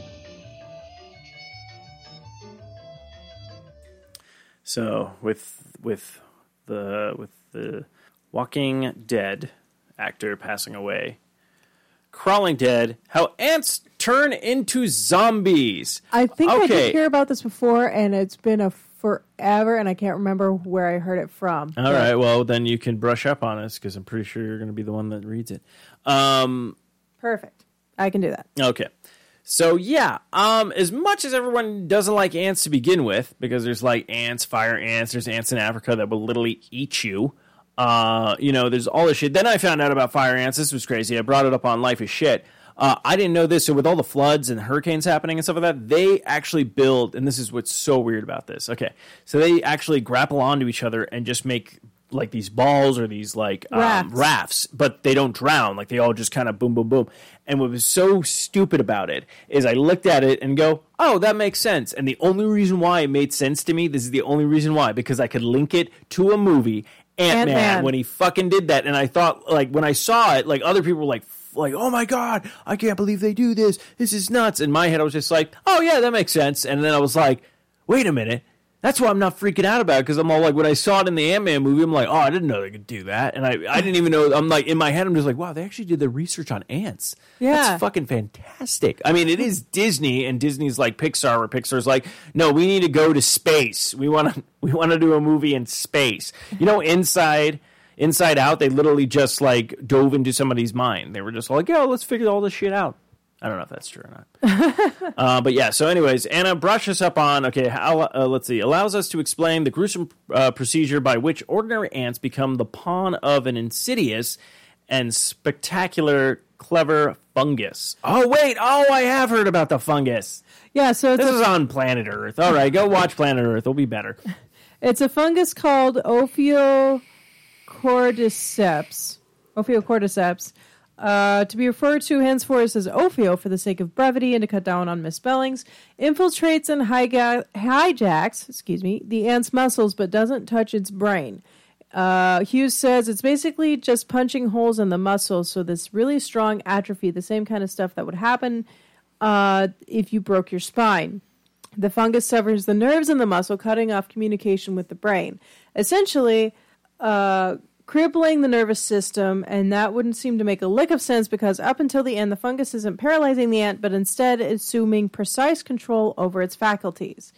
So, with the Walking Dead actor passing away, Crawling Dead, how ants turn into zombies. I think I did hear about this before, and it's been forever, and I can't remember where I heard it from. All right, well, then you can brush up on us, because I'm pretty sure you're going to be the one that reads it. Perfect. I can do that. Okay. So, yeah, as much as everyone doesn't like ants to begin with, because there's, like, ants, fire ants, there's ants in Africa that will literally eat you, you know, there's all this shit. Then I found out about fire ants. This was crazy. I brought it up on Life is Shit. I didn't know this. So with all the floods and hurricanes happening and stuff like that, they actually build, and this is what's so weird about this. Okay. So they actually grapple onto each other and just make like these balls or these like rafts, but they don't drown. Like they all just kind of boom, boom, boom. And what was so stupid about it is I looked at it and go, oh, that makes sense. And the only reason why it made sense to me, this is the only reason why, because I could link it to a movie, Ant-Man, when he fucking did that. And I thought, like, when I saw it, like other people were like, oh my God, I can't believe they do this. This is nuts. In my head, I was just like, oh yeah, that makes sense. And then I was like, wait a minute. That's why I'm not freaking out about it. Cause I'm all like, when I saw it in the Ant-Man movie, I'm like, oh, I didn't know they could do that. And I didn't even know. I'm like, in my head, I'm just like, wow, they actually did the research on ants. Yeah. That's fucking fantastic. I mean, it is Disney, and Disney's like Pixar, where Pixar's like, no, we need to go to space. We want to do a movie in space, you know, Inside Out, they literally just, like, dove into somebody's mind. They were just like, yo, let's figure all this shit out. I don't know if that's true or not. But yeah, so anyways, Anna brushed us up on, okay, how, let's see, allows us to explain the gruesome procedure by which ordinary ants become the pawn of an insidious and spectacular, clever fungus. Oh, wait, I have heard about the fungus. Yeah, so this is on Planet Earth. All right, go watch Planet Earth. It'll be better. It's a fungus called Ophiocordyceps, to be referred to henceforth as Ophio for the sake of brevity and to cut down on misspellings, infiltrates and hijacks the ant's muscles but doesn't touch its brain. Hughes says it's basically just punching holes in the muscles, so this really strong atrophy, the same kind of stuff that would happen if you broke your spine. The fungus severs the nerves in the muscle, cutting off communication with the brain. Essentially, crippling the nervous system, and that wouldn't seem to make a lick of sense because up until the end, the fungus isn't paralyzing the ant, but instead assuming precise control over its faculties.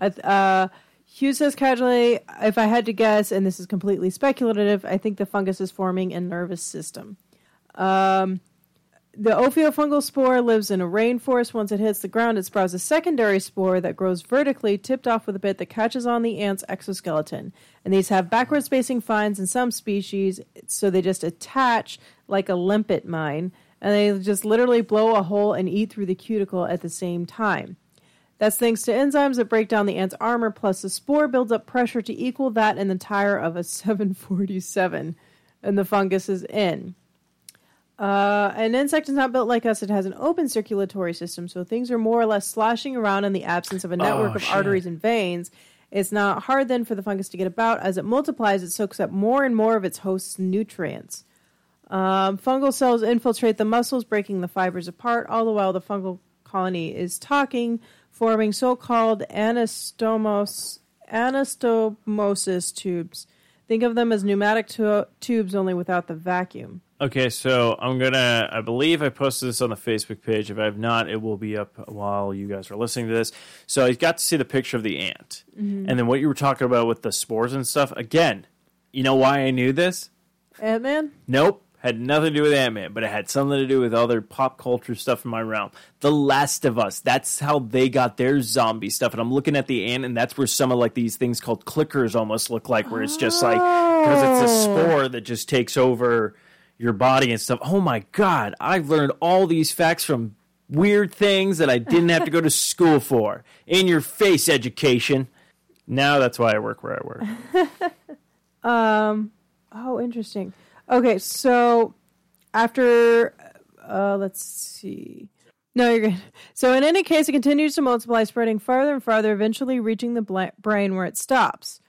Hughes says casually, if I had to guess, and this is completely speculative, I think the fungus is forming a nervous system. The ophiofungal spore lives in a rainforest. Once it hits the ground, it sprouts a secondary spore that grows vertically, tipped off with a bit that catches on the ant's exoskeleton. And these have backwards-facing fines in some species, so they just attach like a limpet mine, and they just literally blow a hole and eat through the cuticle at the same time. That's thanks to enzymes that break down the ant's armor, plus the spore builds up pressure to equal that in the tire of a 747, and the fungus is in. An insect is not built like us. It has an open circulatory system, so things are more or less sloshing around in the absence of a network of arteries and veins. It's not hard then for the fungus to get about. As it multiplies, it soaks up more and more of its host's nutrients. Fungal cells infiltrate the muscles, breaking the fibers apart. All the while, the fungal colony is talking, forming so-called anastomosis tubes. Think of them as pneumatic tubes, only without the vacuum. Okay, so I believe I posted this on the Facebook page. If I have not, it will be up while you guys are listening to this. So I got to see the picture of the ant. Mm-hmm. And then what you were talking about with the spores and stuff. Again, you know why I knew this? Ant-Man? Nope. Had nothing to do with Ant-Man, but it had something to do with other pop culture stuff in my realm. The Last of Us, that's how they got their zombie stuff. And I'm looking at the ant, and that's where some of like these things called clickers almost look like, where it's just like, because it's a spore that just takes over your body and stuff. Oh my God, I've learned all these facts from weird things that I didn't have to go to school for. In your face education. Now that's why I work where I work. Oh, interesting. Okay, so after, let's see. No, you're good. So in any case, it continues to multiply, spreading farther and farther, eventually reaching the brain where it stops.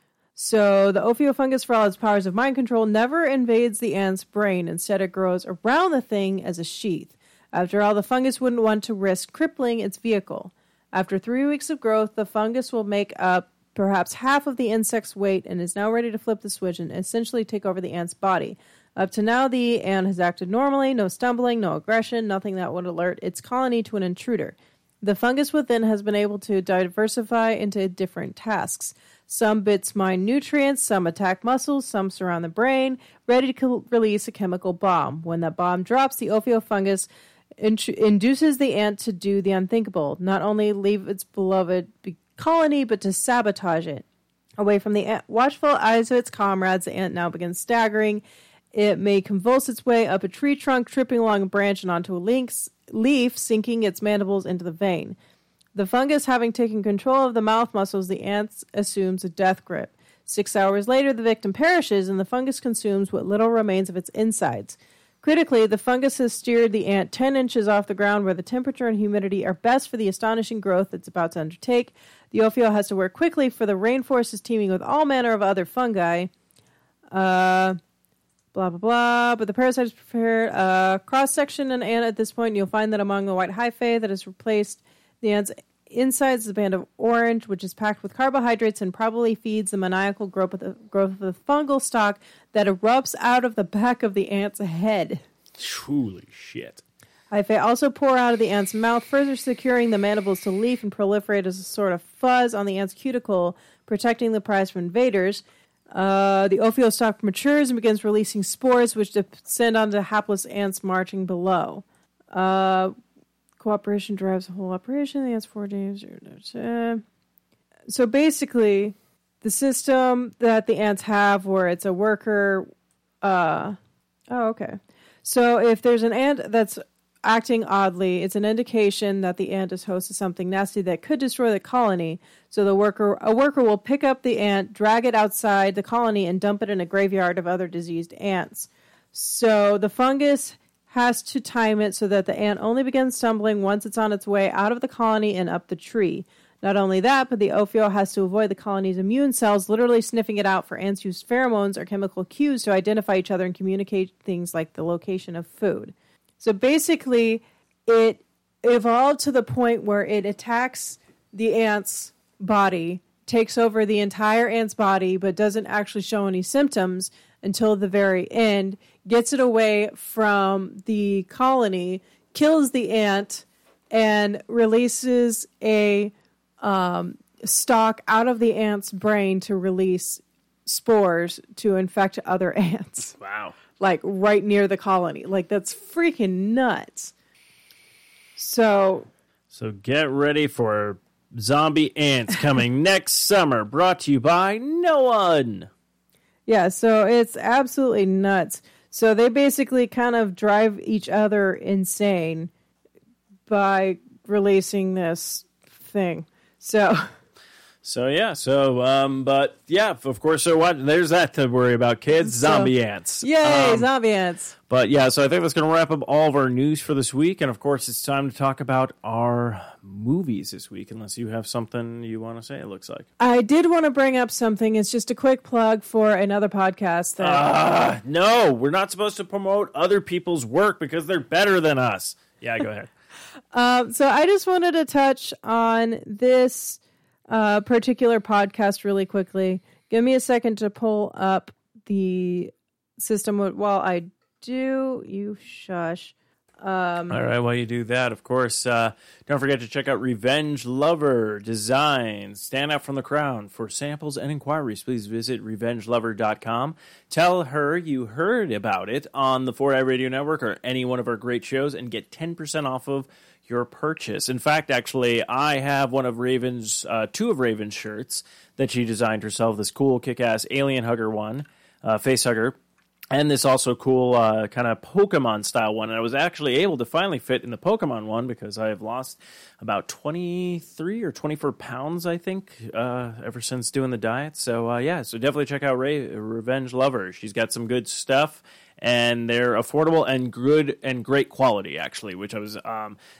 So the ophiofungus, for all its powers of mind control, never invades the ant's brain. Instead, it grows around the thing as a sheath. After all, the fungus wouldn't want to risk crippling its vehicle. After 3 weeks of growth, the fungus will make up perhaps half of the insect's weight and is now ready to flip the switch and essentially take over the ant's body. Up to now, the ant has acted normally, no stumbling, no aggression, nothing that would alert its colony to an intruder. The fungus within has been able to diversify into different tasks. Some bits mine nutrients, some attack muscles, some surround the brain, ready to release a chemical bomb. When that bomb drops, the ophiofungus induces the ant to do the unthinkable, not only leave its beloved colony, but to sabotage it. Away from the watchful eyes of its comrades, the ant now begins staggering. It may convulse its way up a tree trunk, tripping along a branch and onto a leaf, sinking its mandibles into the vein. The fungus, having taken control of the mouth muscles, the ant assumes a death grip. 6 hours later, the victim perishes, and the fungus consumes what little remains of its insides. Critically, the fungus has steered the ant 10 inches off the ground, where the temperature and humidity are best for the astonishing growth it's about to undertake. The ophio has to work quickly, for the rainforest is teeming with all manner of other fungi. Blah, blah, blah. But the parasite has prepared a cross-section and ant at this point, and you'll find that among the white hyphae that has replaced the ant's insides is a band of orange, which is packed with carbohydrates and probably feeds the maniacal growth of the fungal stalk that erupts out of the back of the ant's head. Holy shit. Hyphae also pour out of the ant's mouth, further securing the mandibles to leaf and proliferate as a sort of fuzz on the ant's cuticle, protecting the prize from invaders. The ophiostock matures and begins releasing spores, which descend onto hapless ants marching below. Cooperation drives the whole operation. The ants 4 days. So basically, the system that the ants have, where it's a worker. So if there's an ant that's acting oddly, it's an indication that the ant is host to something nasty that could destroy the colony. So a worker will pick up the ant, drag it outside the colony, and dump it in a graveyard of other diseased ants. So the fungus has to time it so that the ant only begins stumbling once it's on its way out of the colony and up the tree. Not only that, but the ophio has to avoid the colony's immune cells, literally sniffing it out, for ants use pheromones or chemical cues to identify each other and communicate things like the location of food. So basically, it evolved to the point where it attacks the ant's body, takes over the entire ant's body, but doesn't actually show any symptoms until the very end, gets it away from the colony, kills the ant, and releases a stalk out of the ant's brain to release spores to infect other ants. Wow. Like, right near the colony. Like, that's freaking nuts. So get ready for zombie ants coming next summer, brought to you by no one. Yeah, so it's absolutely nuts. So they basically kind of drive each other insane by releasing this thing. Of course, so what? There's that to worry about, kids. Zombie ants. Yay, zombie ants. But yeah, so I think that's going to wrap up all of our news for this week. And of course, it's time to talk about our movies this week, unless you have something you want to say, it looks like. I did want to bring up something. It's just a quick plug for another podcast. No, we're not supposed to promote other people's work because they're better than us. Yeah, go ahead. So I just wanted to touch on this particular podcast really quickly. Give me a second to pull up the system while I do. You shush. All right, while you do that, of course, don't forget to check out Revenge Lover Design. Stand out from the crowd. For samples and inquiries, please visit revengelover.com. Tell her you heard about it on the 4i Radio Network or any one of our great shows and get 10% off of your purchase. In fact, actually, I have one of Raven's, two of Raven's shirts that she designed herself. This cool kick-ass alien hugger one, face hugger, and this also cool kind of Pokemon style one. And I was actually able to finally fit in the Pokemon one because I have lost about 23 or 24 pounds, I think, ever since doing the diet. So so definitely check out Revenge Lover. She's got some good stuff. And they're affordable and good and great quality, actually, which I was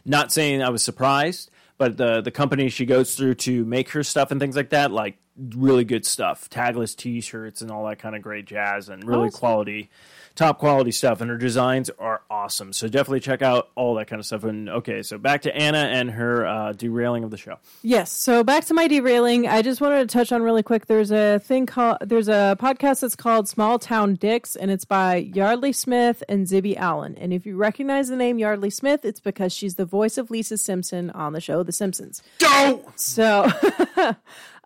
not saying I was surprised, but the company she goes through to make her stuff and things like that, like really good stuff, tagless T-shirts and all that kind of great jazz and really quality, top quality stuff. And her designs are awesome. So definitely check out all that kind of stuff. And okay, so back to Anna and her derailing of the show. Yes. So back to my derailing. I just wanted to touch on really quick. There's a podcast that's called Small Town Dicks, and it's by Yeardley Smith and Zibby Allen. And if you recognize the name Yeardley Smith, it's because she's the voice of Lisa Simpson on the show The Simpsons. Don't! So...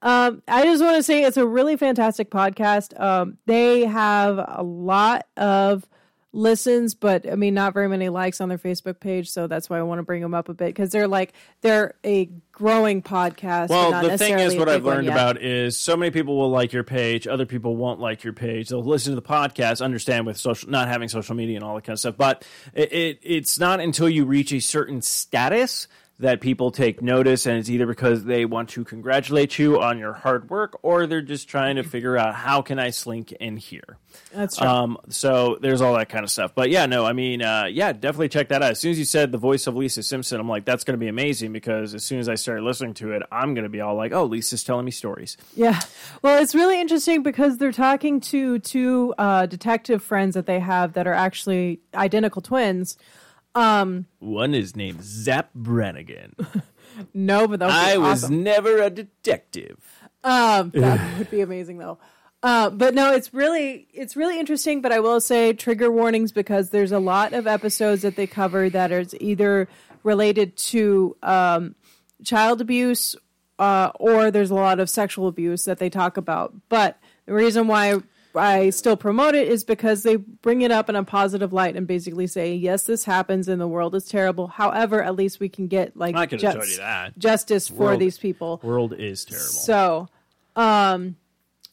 I just want to say it's a really fantastic podcast. They have a lot of listens, but I mean, not very many likes on their Facebook page. So that's why I want to bring them up a bit because they're a growing podcast. Well, the thing is, what I've learned about is so many people will like your page. Other people won't like your page. They'll listen to the podcast, understand with not having social media and all that kind of stuff. But it's not until you reach a certain status that people take notice, and it's either because they want to congratulate you on your hard work or they're just trying to figure out how can I slink in here. That's true. So there's all that kind of stuff. But yeah, no, I mean, definitely check that out. As soon as you said the voice of Lisa Simpson, I'm like, that's going to be amazing because as soon as I started listening to it, I'm going to be all like, oh, Lisa's telling me stories. Yeah. Well, it's really interesting because they're talking to two detective friends that they have that are actually identical twins. One is named Zap Brannigan. No, but that would be awesome. I was never a detective. That would be amazing, though. But no, it's really interesting. But I will say trigger warnings because there's a lot of episodes that they cover that is either related to child abuse or there's a lot of sexual abuse that they talk about. But the reason why I still promote it is because they bring it up in a positive light and basically say, yes, this happens and the world is terrible. However, at least we can get justice for these people. World is terrible. So, but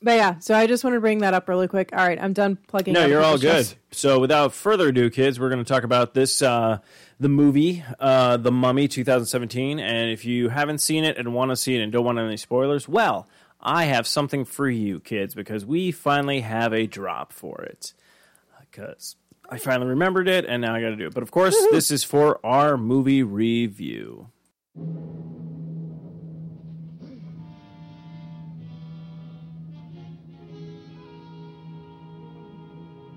yeah, so I just wanted to bring that up really quick. All right, I'm done plugging. No, you're all good. So without further ado, kids, we're going to talk about this, the movie, The Mummy 2017. And if you haven't seen it and want to see it and don't want any spoilers, well, I have something for you, kids, because we finally have a drop for it. Because I finally remembered it, and now I got to do it. But, of course, this is for our movie review.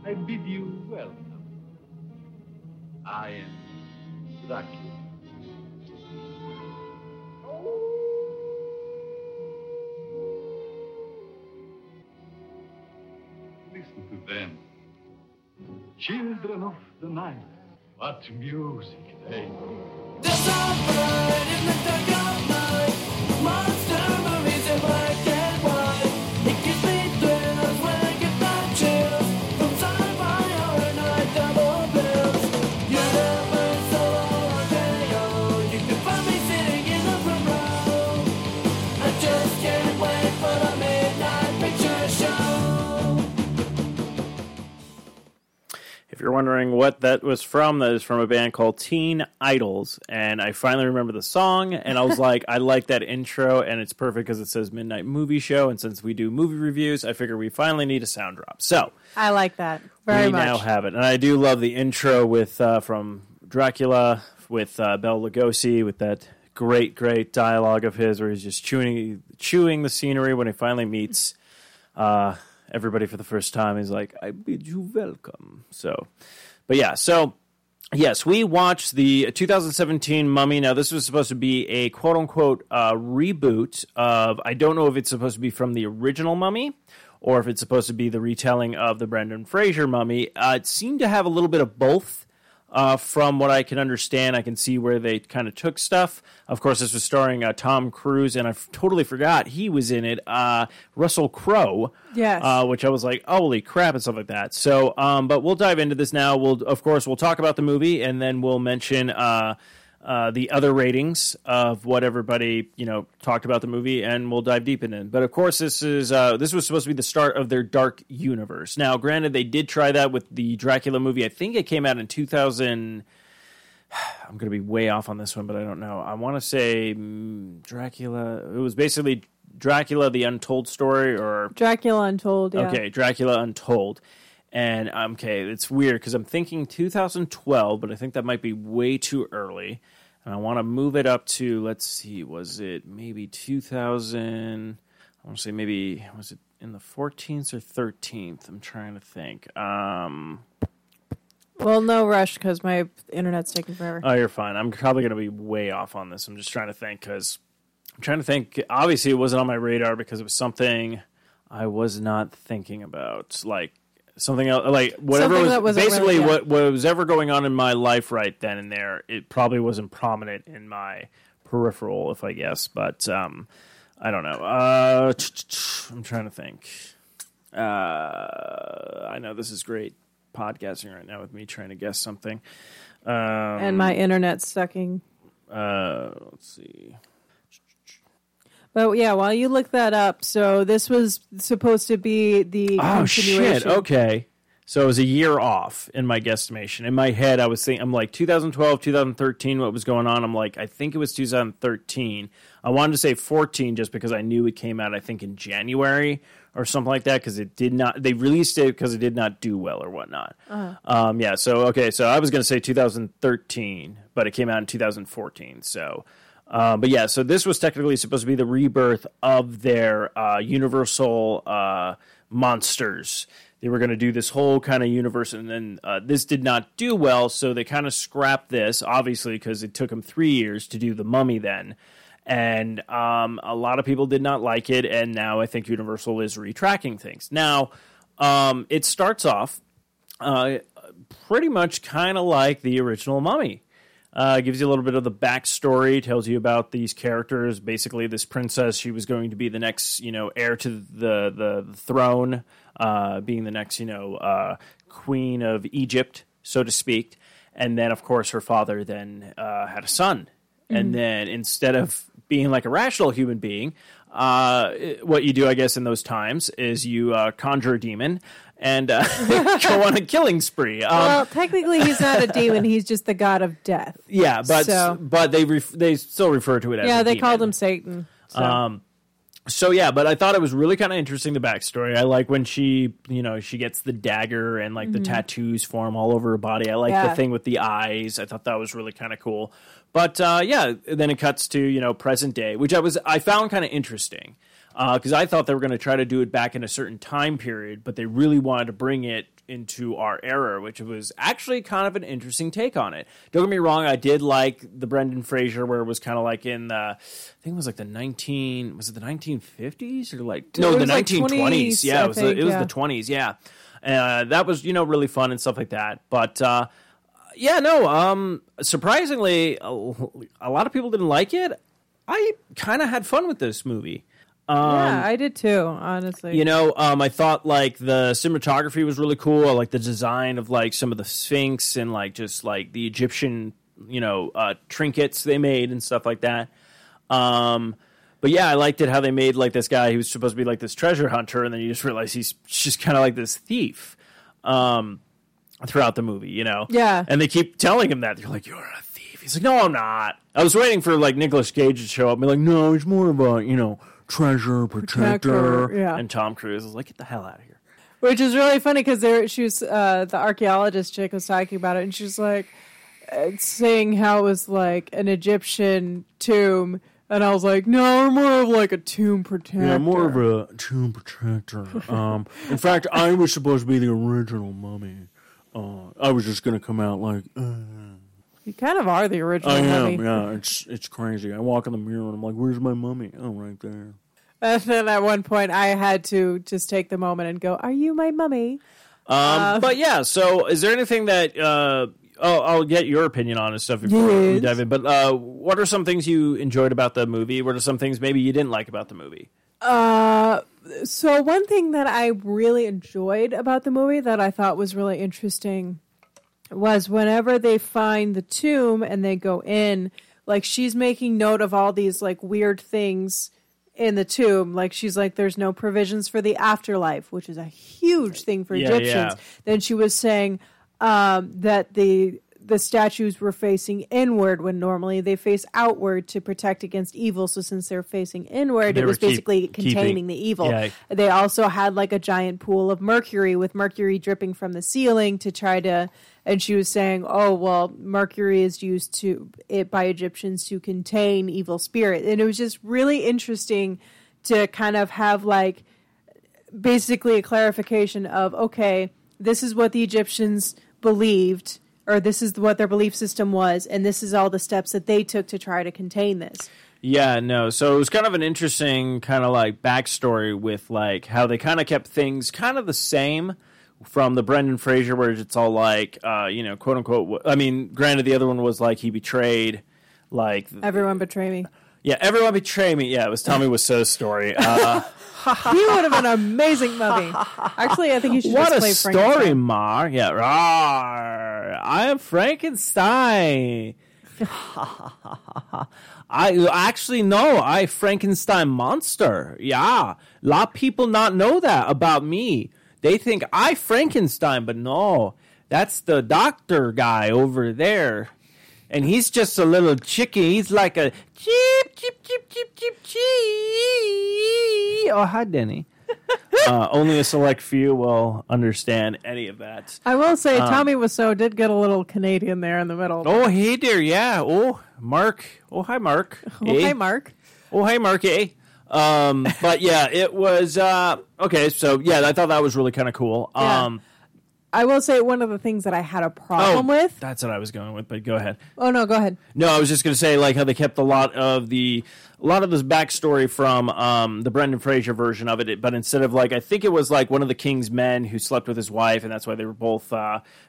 I bid you welcome. I am Dracula. Them, children of the night, what music they make. There's a bird in the dark of night, monster movies in black and white. It gives me thrills when I get my chills from sci-fi or a night double bills. You never saw a day wondering what that was from, that is from a band called Teen Idols. And I finally remember the song, and I was like, I like that intro, and it's perfect because it says Midnight Movie Show. And since we do movie reviews, I figure we finally need a sound drop. So I like that very much. We now have it. And I do love the intro with from Dracula with Bela Lugosi with that great, great dialogue of his where he's just chewing the scenery when he finally meets everybody for the first time. He's like, I bid you welcome. So, but yeah, so yes, we watched the 2017 Mummy. Now, this was supposed to be a quote unquote reboot of, I don't know if it's supposed to be from the original Mummy or if it's supposed to be the retelling of the Brendan Fraser Mummy. It seemed to have a little bit of both. From what I can understand, I can see where they kind of took stuff. Of course, this was starring Tom Cruise, and I totally forgot he was in it. Russell Crowe, yes, which I was like, holy crap, and stuff like that. So, but we'll dive into this now. We'll talk about the movie, and then we'll mention the other ratings of what everybody talked about the movie, and we'll dive deep into it. But of course, this was supposed to be the start of their dark universe. Now, granted, they did try that with the Dracula movie. I think it came out in 2000. I'm going to be way off on this one, but I don't know. I want to say Dracula. It was basically Dracula: The Untold Story, or Dracula Untold. Yeah. Okay, Dracula Untold. And, okay, it's weird because I'm thinking 2012, but I think that might be way too early. And I want to move it up to, let's see, was it maybe 2000? I want to say maybe, was it in the 14th or 13th? I'm trying to think. Well, no rush because my internet's taking forever. Oh, you're fine. I'm probably going to be way off on this. I'm just trying to think because obviously it wasn't on my radar because it was something I was not thinking about, like. Something else, like whatever was basically really, yeah. what was ever going on in my life right then and there, it probably wasn't prominent in my peripheral, if I guess. But I don't know. I'm trying to think. I know this is great podcasting right now with me trying to guess something. And my internet's sucking. Let's see. But yeah, while you look that up, so this was supposed to be the continuation. Shit, okay. So it was a year off in my guesstimation. In my head, I was thinking, I'm like 2012, 2013, what was going on? I'm like, I think it was 2013. I wanted to say 14 just because I knew it came out, I think, in January or something like that because it did not, they released it because it did not do well or whatnot. Uh-huh. Yeah, so, okay, so I was going to say 2013, but it came out in 2014, so... but yeah, so this was technically supposed to be the rebirth of their Universal monsters. They were going to do this whole kind of universe, and then this did not do well, so they kind of scrapped this, obviously, because it took them 3 years to do The Mummy then. And a lot of people did not like it, and now I think Universal is retracking things. Now, it starts off pretty much kind of like the original Mummy. Gives you a little bit of the backstory, tells you about these characters. Basically, this princess, she was going to be the next, heir to the throne, being the next, queen of Egypt, so to speak. And then, of course, her father then had a son. Mm-hmm. And then instead of being like a rational human being, what you do, I guess, in those times is you conjure a demon and go on a killing spree. Well, technically, he's not a demon. He's just the god of death. Yeah, but so. But they still refer to it as a demon. Called him Satan. So. So, yeah, but I thought it was really kind of interesting, the backstory. I like when she, she gets the dagger and, like, the tattoos form all over her body. I like the thing with the eyes. I thought that was really kind of cool. But, yeah, then it cuts to, present day, which I found kind of interesting. Because I thought they were going to try to do it back in a certain time period, but they really wanted to bring it into our era, which was actually kind of an interesting take on it. Don't get me wrong, I did like the Brendan Fraser, where it was kind of like in the, I think it was like the 1950s or like, no, the 1920s. Yeah, it was the 20s. Yeah. That was, really fun and stuff like that. But, yeah, no, surprisingly, a lot of people didn't like it. I kind of had fun with this movie. Yeah, I did too, honestly. I thought like the cinematography was really cool. I like the design of like some of the Sphinx and like just like the Egyptian, trinkets they made and stuff like that. But yeah, I liked it how they made like this guy who was supposed to be like this treasure hunter, and then you just realize he's just kind of like this thief. throughout the movie, you know? Yeah. And they keep telling him that. They're like, you're a thief. He's like, no, I'm not. I was waiting for, like, Nicolas Cage to show up and be like, no, he's more of a, you know, treasure protector. Yeah. And Tom Cruise is like, get the hell out of here. Which is really funny because she was, the archaeologist chick was talking about it, and she's like, saying how it was like an Egyptian tomb. And I was like, no, we're more of like a tomb protector. Yeah, more of a tomb protector. In fact, I was supposed to be the original mummy. I was just going to come out like... You kind of are the original mummy. I am, yeah. It's crazy. I walk in the mirror and I'm like, where's my mummy? Oh, right there. And then at one point I had to just take the moment and go, are you my mummy? But yeah, so is there anything that... I'll get your opinion on and stuff before we dive in. But what are some things you enjoyed about the movie? What are some things maybe you didn't like about the movie? So one thing that I really enjoyed about the movie that I thought was really interesting was whenever they find the tomb and they go in, like she's making note of all these like weird things in the tomb. Like she's like, there's no provisions for the afterlife, which is a huge thing for Egyptians. Yeah. Then she was saying... that the statues were facing inward when normally they face outward to protect against evil. So since they're facing inward, it was basically containing the evil. Yeah. They also had like a giant pool of mercury with mercury dripping from the ceiling to try to... And she was saying, oh, well, mercury is used by Egyptians to contain evil spirit. And it was just really interesting to kind of have like basically a clarification of, okay, this is what the Egyptians... believed, or this is what their belief system was, and this is all the steps that they took to try to contain this. Yeah, no. So it was kind of an interesting kind of like backstory with like how they kind of kept things kind of the same from the Brendan Fraser, where it's all like, you know, quote unquote. I mean, granted, the other one was like he betrayed, like everyone betray me. Yeah, everyone betray me. Yeah, it was Tommy Wiseau's story. He would have been an amazing mummy. Actually, I think he should just play Frankenstein. What a story, Mar. Yeah, rawr. I am Frankenstein. I actually know I Frankenstein monster. Yeah, a lot of people not know that about me. They think I Frankenstein, but no, that's the doctor guy over there. And he's just a little chicken. He's like a cheep, cheep, cheep, cheep, cheep, cheep. Oh, hi, Denny. Only a select few will understand any of that. I will say Tommy Wiseau did get a little Canadian there in the middle. Oh, hey there, yeah. Oh, Mark. Oh, hi, Mark. Oh, hey. Hi, Mark. Oh, hi, Mark, eh? But, yeah, it was... okay, so, yeah, I thought that was really kind of cool. Yeah. I will say one of the things that I had a problem with. That's what I was going with, but go ahead. Oh no, go ahead. No, I was just going to say like how they kept a lot of this backstory from the Brendan Fraser version of it, but instead of like I think it was like one of the king's men who slept with his wife, and that's why they were both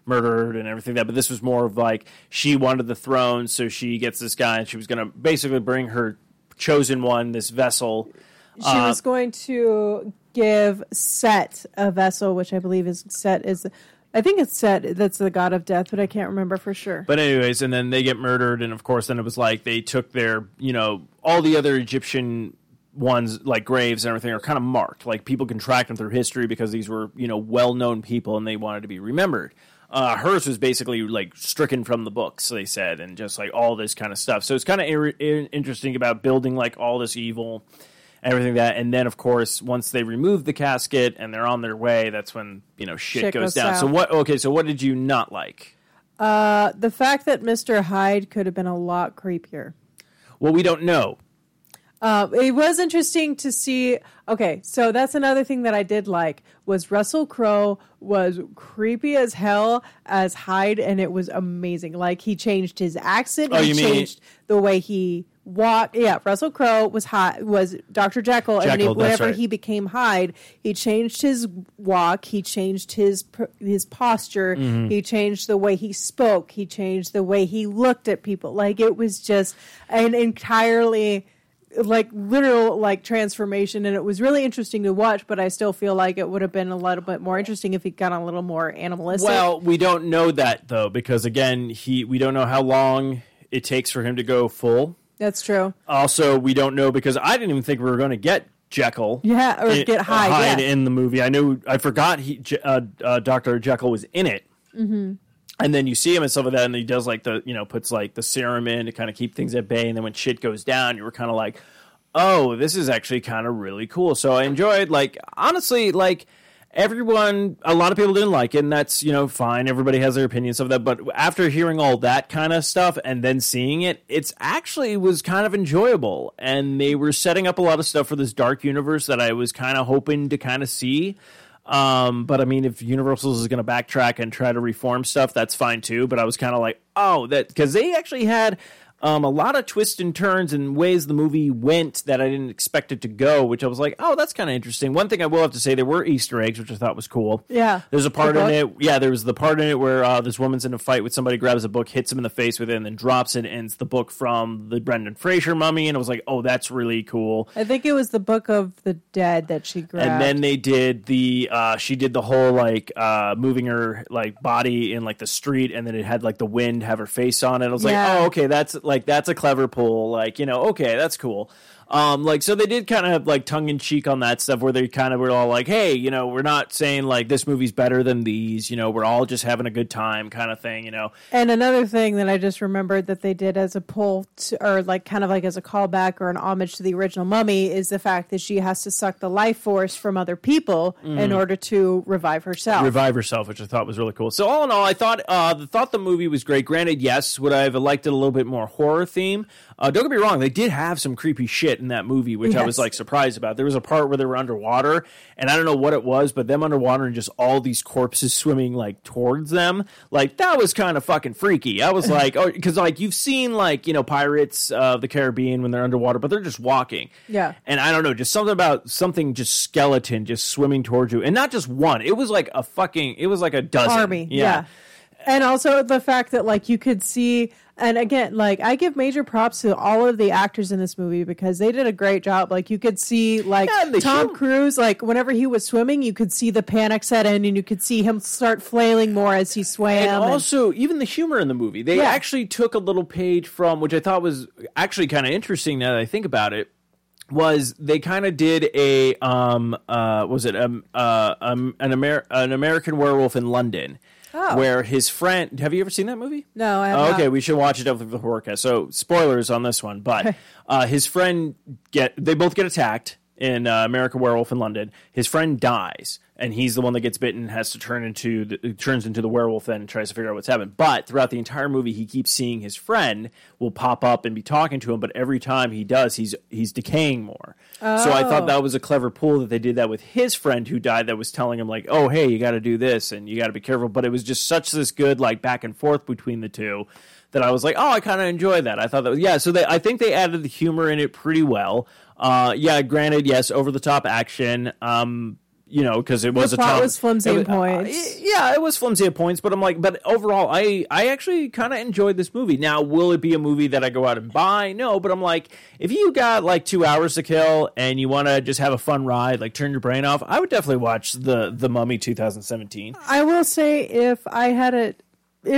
murdered and everything that. But this was more of like she wanted the throne, so she gets this guy, and she was going to basically bring her chosen one, this vessel. She was going to give Set a vessel, which I believe is Set is. I think it's Set that's the god of death, but I can't remember for sure. But anyways, and then they get murdered, and of course, then it was like they took their, you know, all the other Egyptian ones, like graves and everything are kind of marked. Like people can track them through history because these were, you know, well-known people and they wanted to be remembered. Hers was basically like stricken from the books, they said, and just like all this kind of stuff. So it's kind of interesting about building like all this evil... Everything that, and then of course, once they remove the casket and they're on their way, that's when you know shit goes down. Out. So what? Okay, so what did you not like? The fact that Mr. Hyde could have been a lot creepier. Well, we don't know. It was interesting to see. Okay, so that's another thing that I did like was Russell Crowe was creepy as hell as Hyde, and it was amazing. Like he changed his accent. Oh, you mean changed the way he. Yeah, Russell Crowe was Dr. Jekyll, and whenever he became Hyde, he changed his walk, he changed his posture, mm-hmm. He changed the way he spoke, he changed the way he looked at people. Like it was just an entirely like literal like transformation, and it was really interesting to watch, but I still feel like it would have been a little bit more interesting if he got a little more animalistic. Well, we don't know that though, because again, we don't know how long it takes for him to go full. That's true. Also, we don't know because I didn't even think we were going to get Jekyll. Yeah, or get Hyde in the movie. I forgot Dr. Jekyll was in it. Mm-hmm. And then you see him and stuff like that, and he does like the, you know, puts like the serum in to kind of keep things at bay. And then when shit goes down, you were kind of like, oh, this is actually kind of really cool. So I enjoyed, like, honestly, like, everyone, a lot of people didn't like it, and that's, you know, fine. Everybody has their opinions of that. But after hearing all that kind of stuff and then seeing it, it's actually was kind of enjoyable. And they were setting up a lot of stuff for this dark universe that I was kind of hoping to kind of see. But I mean, if Universal is going to backtrack and try to reform stuff, that's fine too. But I was kind of like, oh, that, because they actually had a lot of twists and turns and ways the movie went that I didn't expect it to go, which I was like, oh, that's kind of interesting. One thing I will have to say, there were Easter eggs, which I thought was cool. Yeah. There's a part in it. Yeah, there was the part in it where this woman's in a fight with somebody, grabs a book, hits him in the face with it, and then drops it, and it's the book from the Brendan Fraser Mummy, and I was like, oh, that's really cool. I think it was the Book of the Dead that she grabbed. And then they did the, she did the whole, like, moving her, like, body in, like, the street, and then it had, like, the wind have her face on it. I was like, oh, okay, that's, like, like, that's a clever pull. Like, you know, okay, that's cool. Like, so they did kind of, like, tongue-in-cheek on that stuff where they kind of were all like, hey, you know, we're not saying, like, this movie's better than these. You know, we're all just having a good time kind of thing, you know. And another thing that I just remembered that they did as a pull to, or, like, kind of like as a callback or an homage to the original Mummy is the fact that she has to suck the life force from other people in order to revive herself. Revive herself, which I thought was really cool. So, all in all, I thought the movie was great. Granted, yes, would I have liked it a little bit more horror theme? Don't get me wrong, they did have some creepy shit in that movie, which I was like surprised about. There was a part where they were underwater, and I don't know what it was, but them underwater and just all these corpses swimming like towards them, like that was kind of fucking freaky. I was like, oh, because like you've seen like, you know, Pirates of the Caribbean when they're underwater, but they're just walking. Yeah. And I don't know, just something about something just skeleton just swimming towards you, and not just one. It was like a fucking, it was like a dozen. Army. Yeah. And also the fact that like you could see. And again, like, I give major props to all of the actors in this movie because they did a great job. Like, you could see, like, Tom Cruise, like, whenever he was swimming, you could see the panic set in and you could see him start flailing more as he swam. And also, even the humor in the movie. They actually took a little page from, which I thought was actually kind of interesting now that I think about it, was they kind of did a, an American Werewolf in London. Oh. Where his friend... Have you ever seen that movie? No, I haven't. Okay, we should watch it after the podcast. So, spoilers on this one. But his friend... They both get attacked in American Werewolf in London. His friend dies, and he's the one that gets bitten and has to turns into the werewolf then and tries to figure out what's happened. But throughout the entire movie, he keeps seeing his friend will pop up and be talking to him, but every time he does, he's decaying more. Oh. So I thought that was a clever pull that they did that with his friend who died that was telling him, like, oh, hey, you got to do this and you got to be careful. But it was just such this good, like, back and forth between the two that I was like, oh, I kind of enjoy that. I thought that was... Yeah, so I think they added the humor in it pretty well. Yeah, granted, yes, over-the-top action, you know, because it was a plot was flimsy at points. It was flimsy at points, but I'm like, but overall, I actually kind of enjoyed this movie. Now, will it be a movie that I go out and buy? No, but I'm like, if you got like 2 hours to kill and you want to just have a fun ride, like turn your brain off, I would definitely watch the Mummy 2017. I will say, if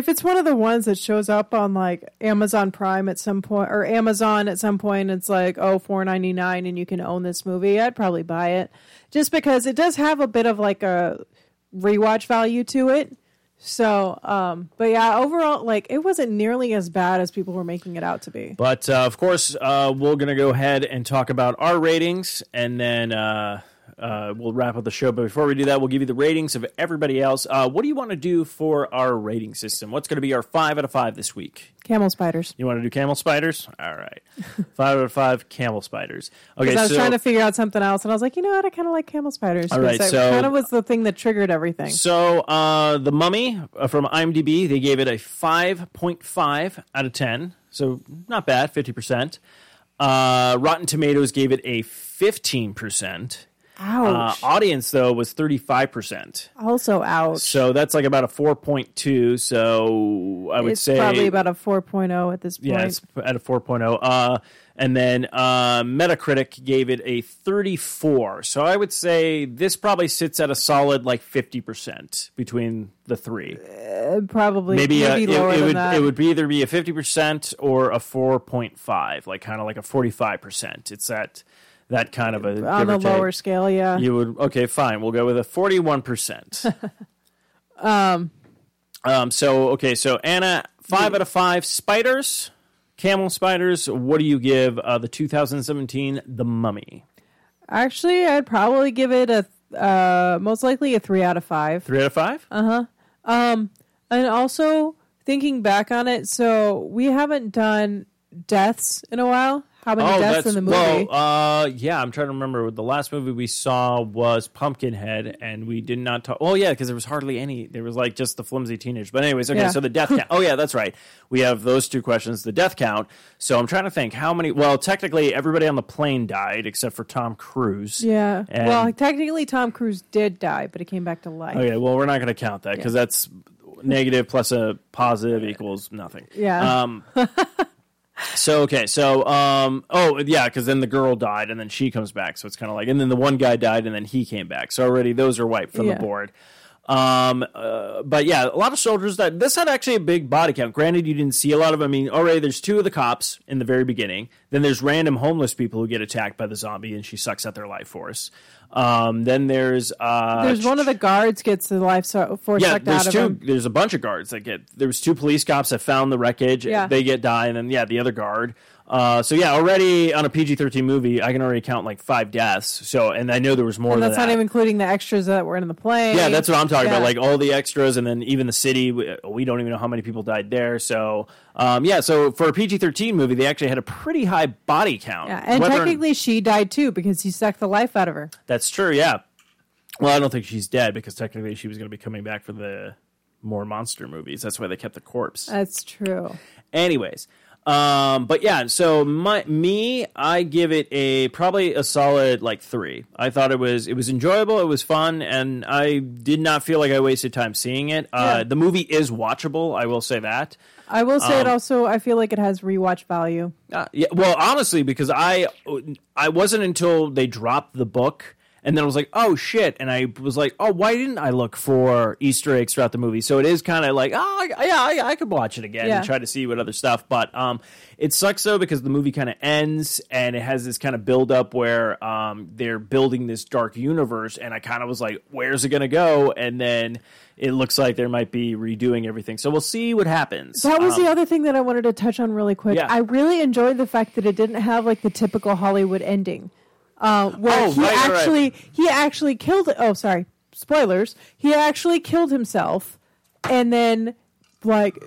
it's one of the ones that shows up on like Amazon Prime at some point or Amazon at some point, it's like, oh, $4.99 and you can own this movie, I'd probably buy it. Just because it does have a bit of like a rewatch value to it. So, but yeah, overall, like it wasn't nearly as bad as people were making it out to be. But of course, we're going to go ahead and talk about our ratings and then we'll wrap up the show. But before we do that, we'll give you the ratings of everybody else. What do you want to do for our rating system? What's going to be our 5 out of 5 this week? Camel spiders. You want to do camel spiders? All right. 5 out of 5 camel spiders. Okay. Because I was trying to figure out something else, and I was like, you know what? I kind of like camel spiders. All right. So kind of was the thing that triggered everything. So the Mummy from IMDb, they gave it a 5.5 out of 10. So not bad, 50%. Rotten Tomatoes gave it a 15%. Ouch. Audience, though, was 35%. Also ouch. So that's like about a 4.2. So I would say... probably about a 4.0 at this point. Yeah, it's at a 4.0. And then Metacritic gave it a 34. So I would say this probably sits at a solid like 50% between the three. Probably. Maybe lower than that. It would either be a 50% or a 4.5. Like kind of like a 45%. It's at... that kind of a... on the lower scale, yeah. You would... Okay, fine. We'll go with a 41%. So Anna, 5 out of 5 spiders, camel spiders. What do you give the 2017 The Mummy? Actually, I'd probably give it most likely a 3 out of 5. 3 out of 5? Uh-huh. And also thinking back on it, so we haven't done deaths in a while. How many deaths in the movie? Well, I'm trying to remember. The last movie we saw was Pumpkinhead, and we did not talk. Oh, yeah, because there was hardly any. There was like just the flimsy teenage. But anyways, okay, So the death count. Oh, yeah, that's right. We have those two questions, the death count. So I'm trying to think how many. Well, technically, everybody on the plane died except for Tom Cruise. Yeah. And, well, technically, Tom Cruise did die, but he came back to life. Okay, well, we're not going to count that because that's negative plus a positive equals nothing. Yeah. Because then the girl died and then she comes back. So it's kind of like, and then the one guy died and then he came back. So already those are wiped from the board. A lot of soldiers died. This had actually a big body count. Granted, you didn't see a lot of them. I mean, already there's two of the cops in the very beginning. Then there's random homeless people who get attacked by the zombie and she sucks out their life force. Then there's one of the guards gets the life force sucked out of him. There's a bunch of guards that there was 2 police cops that found the wreckage. Yeah. They get die. And then, the other guard. Already on a PG-13 movie, I can already count like 5 deaths. So, and I know there was more than that. That's not even including the extras that were in the plane. Yeah, that's what I'm talking about. Like all the extras and then even the city. We don't even know how many people died there. So, so for a PG-13 movie, they actually had a pretty high body count. Yeah, and technically she died too because he sucked the life out of her. That's true, yeah. Well, I don't think she's dead because technically she was going to be coming back for the more monster movies. That's why they kept the corpse. That's true. Anyways. I give it probably a solid like 3. I thought it was enjoyable, it was fun, and I did not feel like I wasted time seeing it. The movie is watchable, I will say that. I will say it also, I feel like it has rewatch value. Well, honestly, because I wasn't until they dropped the book. And then I was like, oh, shit. And I was like, oh, why didn't I look for Easter eggs throughout the movie? So it is kind of like, I could watch it again and try to see what other stuff. But it sucks, though, because the movie kind of ends and it has this kind of build up where they're building this dark universe. And I kind of was like, where's it going to go? And then it looks like there might be redoing everything. So we'll see what happens. That was the other thing that I wanted to touch on really quick. Yeah. I really enjoyed the fact that it didn't have like the typical Hollywood ending. He actually killed. Oh, sorry, spoilers. He actually killed himself, and then like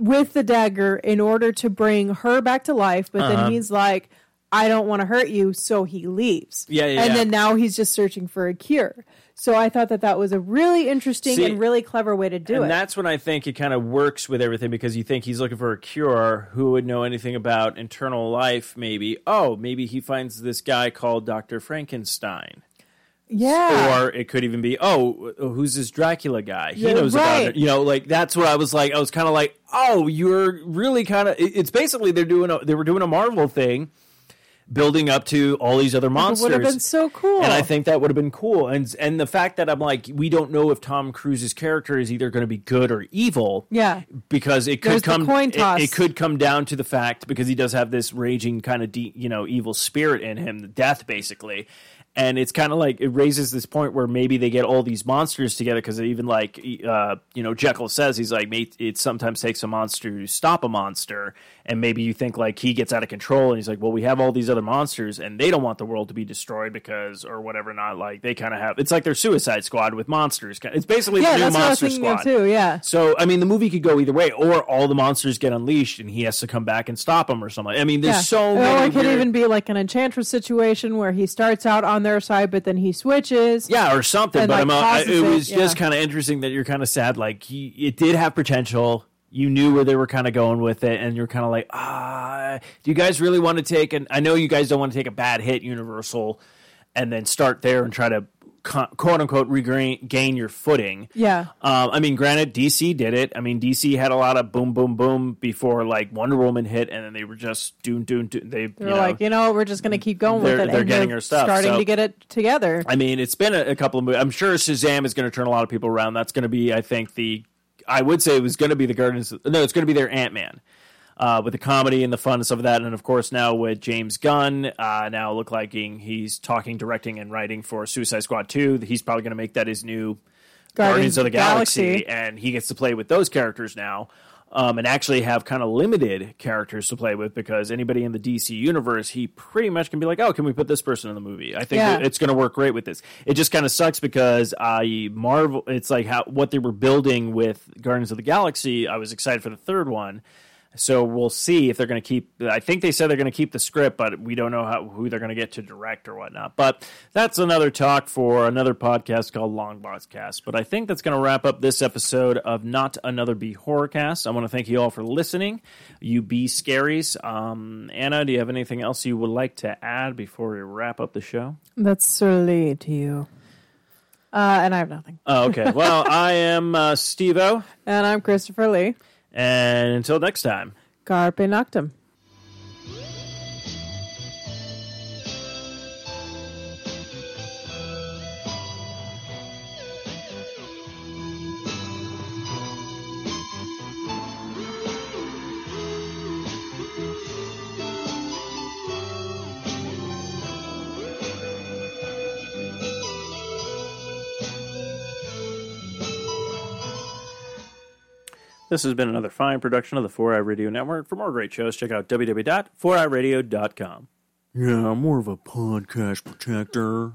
with the dagger in order to bring her back to life. But then he's like, "I don't want to hurt you," so he leaves. Then now he's just searching for a cure. So I thought that was a really interesting and really clever way to do it. And that's when I think it kind of works with everything because you think he's looking for a cure. Who would know anything about internal life, maybe? Oh, maybe he finds this guy called Dr. Frankenstein. Yeah. Or it could even be, who's this Dracula guy? He knows about it. That's what I was like. I was kind of like, oh, you're really kind of... It's basically they were doing a Marvel thing. Building up to all these other monsters. It would have been so cool. And I think that would have been cool. And the fact that I'm like, we don't know if Tom Cruise's character is either going to be good or evil. Yeah. Because it could come down to the fact, because he does have this raging kind of evil spirit in him, the death basically. And it's kind of like it raises this point where maybe they get all these monsters together because even like, Jekyll says, he's like, it sometimes takes a monster to stop a monster. And maybe you think like he gets out of control and he's like, well, we have all these other monsters and they don't want the world to be destroyed because or whatever. Not like they kind of have it's like their Suicide Squad with monsters. It's basically the new Monster Squad. Too, yeah. So, I mean, the movie could go either way or all the monsters get unleashed and he has to come back and stop them or something. I mean, there's so many. Or it could even be like an Enchantress situation where he starts out on their side but then he switches or something and, just kind of interesting that you're kind of sad like it did have potential. You knew where they were kind of going with it and you're kind of like do you guys really want to take I know you guys don't want to take a bad hit Universal and then start there and try to quote unquote regain your footing. I mean, granted, DC did it. I mean, DC had a lot of boom, boom, boom before like Wonder Woman hit, and then they were just doom. They're like, we're just going to keep going with it. They're getting her stuff, starting to get it together. I mean, it's been a couple of movies. I'm sure Shazam is going to turn a lot of people around. That's going to be, I think, it's going to be their Ant-Man. With the comedy and the fun and stuff of that. And, of course, now with James Gunn, now look like he's talking, directing, and writing for Suicide Squad 2. He's probably going to make that his new Guardians of the Galaxy, and he gets to play with those characters now, and actually have kind of limited characters to play with, because anybody in the DC universe, he pretty much can be like, oh, can we put this person in the movie? I think it's going to work great with this. It just kind of sucks because I marvel. It's like what they were building with Guardians of the Galaxy. I was excited for the third one. So we'll see if they're going to keep. I think they said they're going to keep the script, but we don't know who they're going to get to direct or whatnot. But that's another talk for another podcast called Long Box Cast. But I think that's going to wrap up this episode of Not Another Be Horrorcast. I want to thank you all for listening. You be scaries. Anna, do you have anything else you would like to add before we wrap up the show? That's certainly to you. And I have nothing. Oh, okay. Well, I am Steve-O. And I'm Christopher Lee. And until next time, Carpe Noctem. This has been another fine production of the 4i Radio Network. For more great shows, check out www.4iradio.com. Yeah, I'm more of a podcast protector.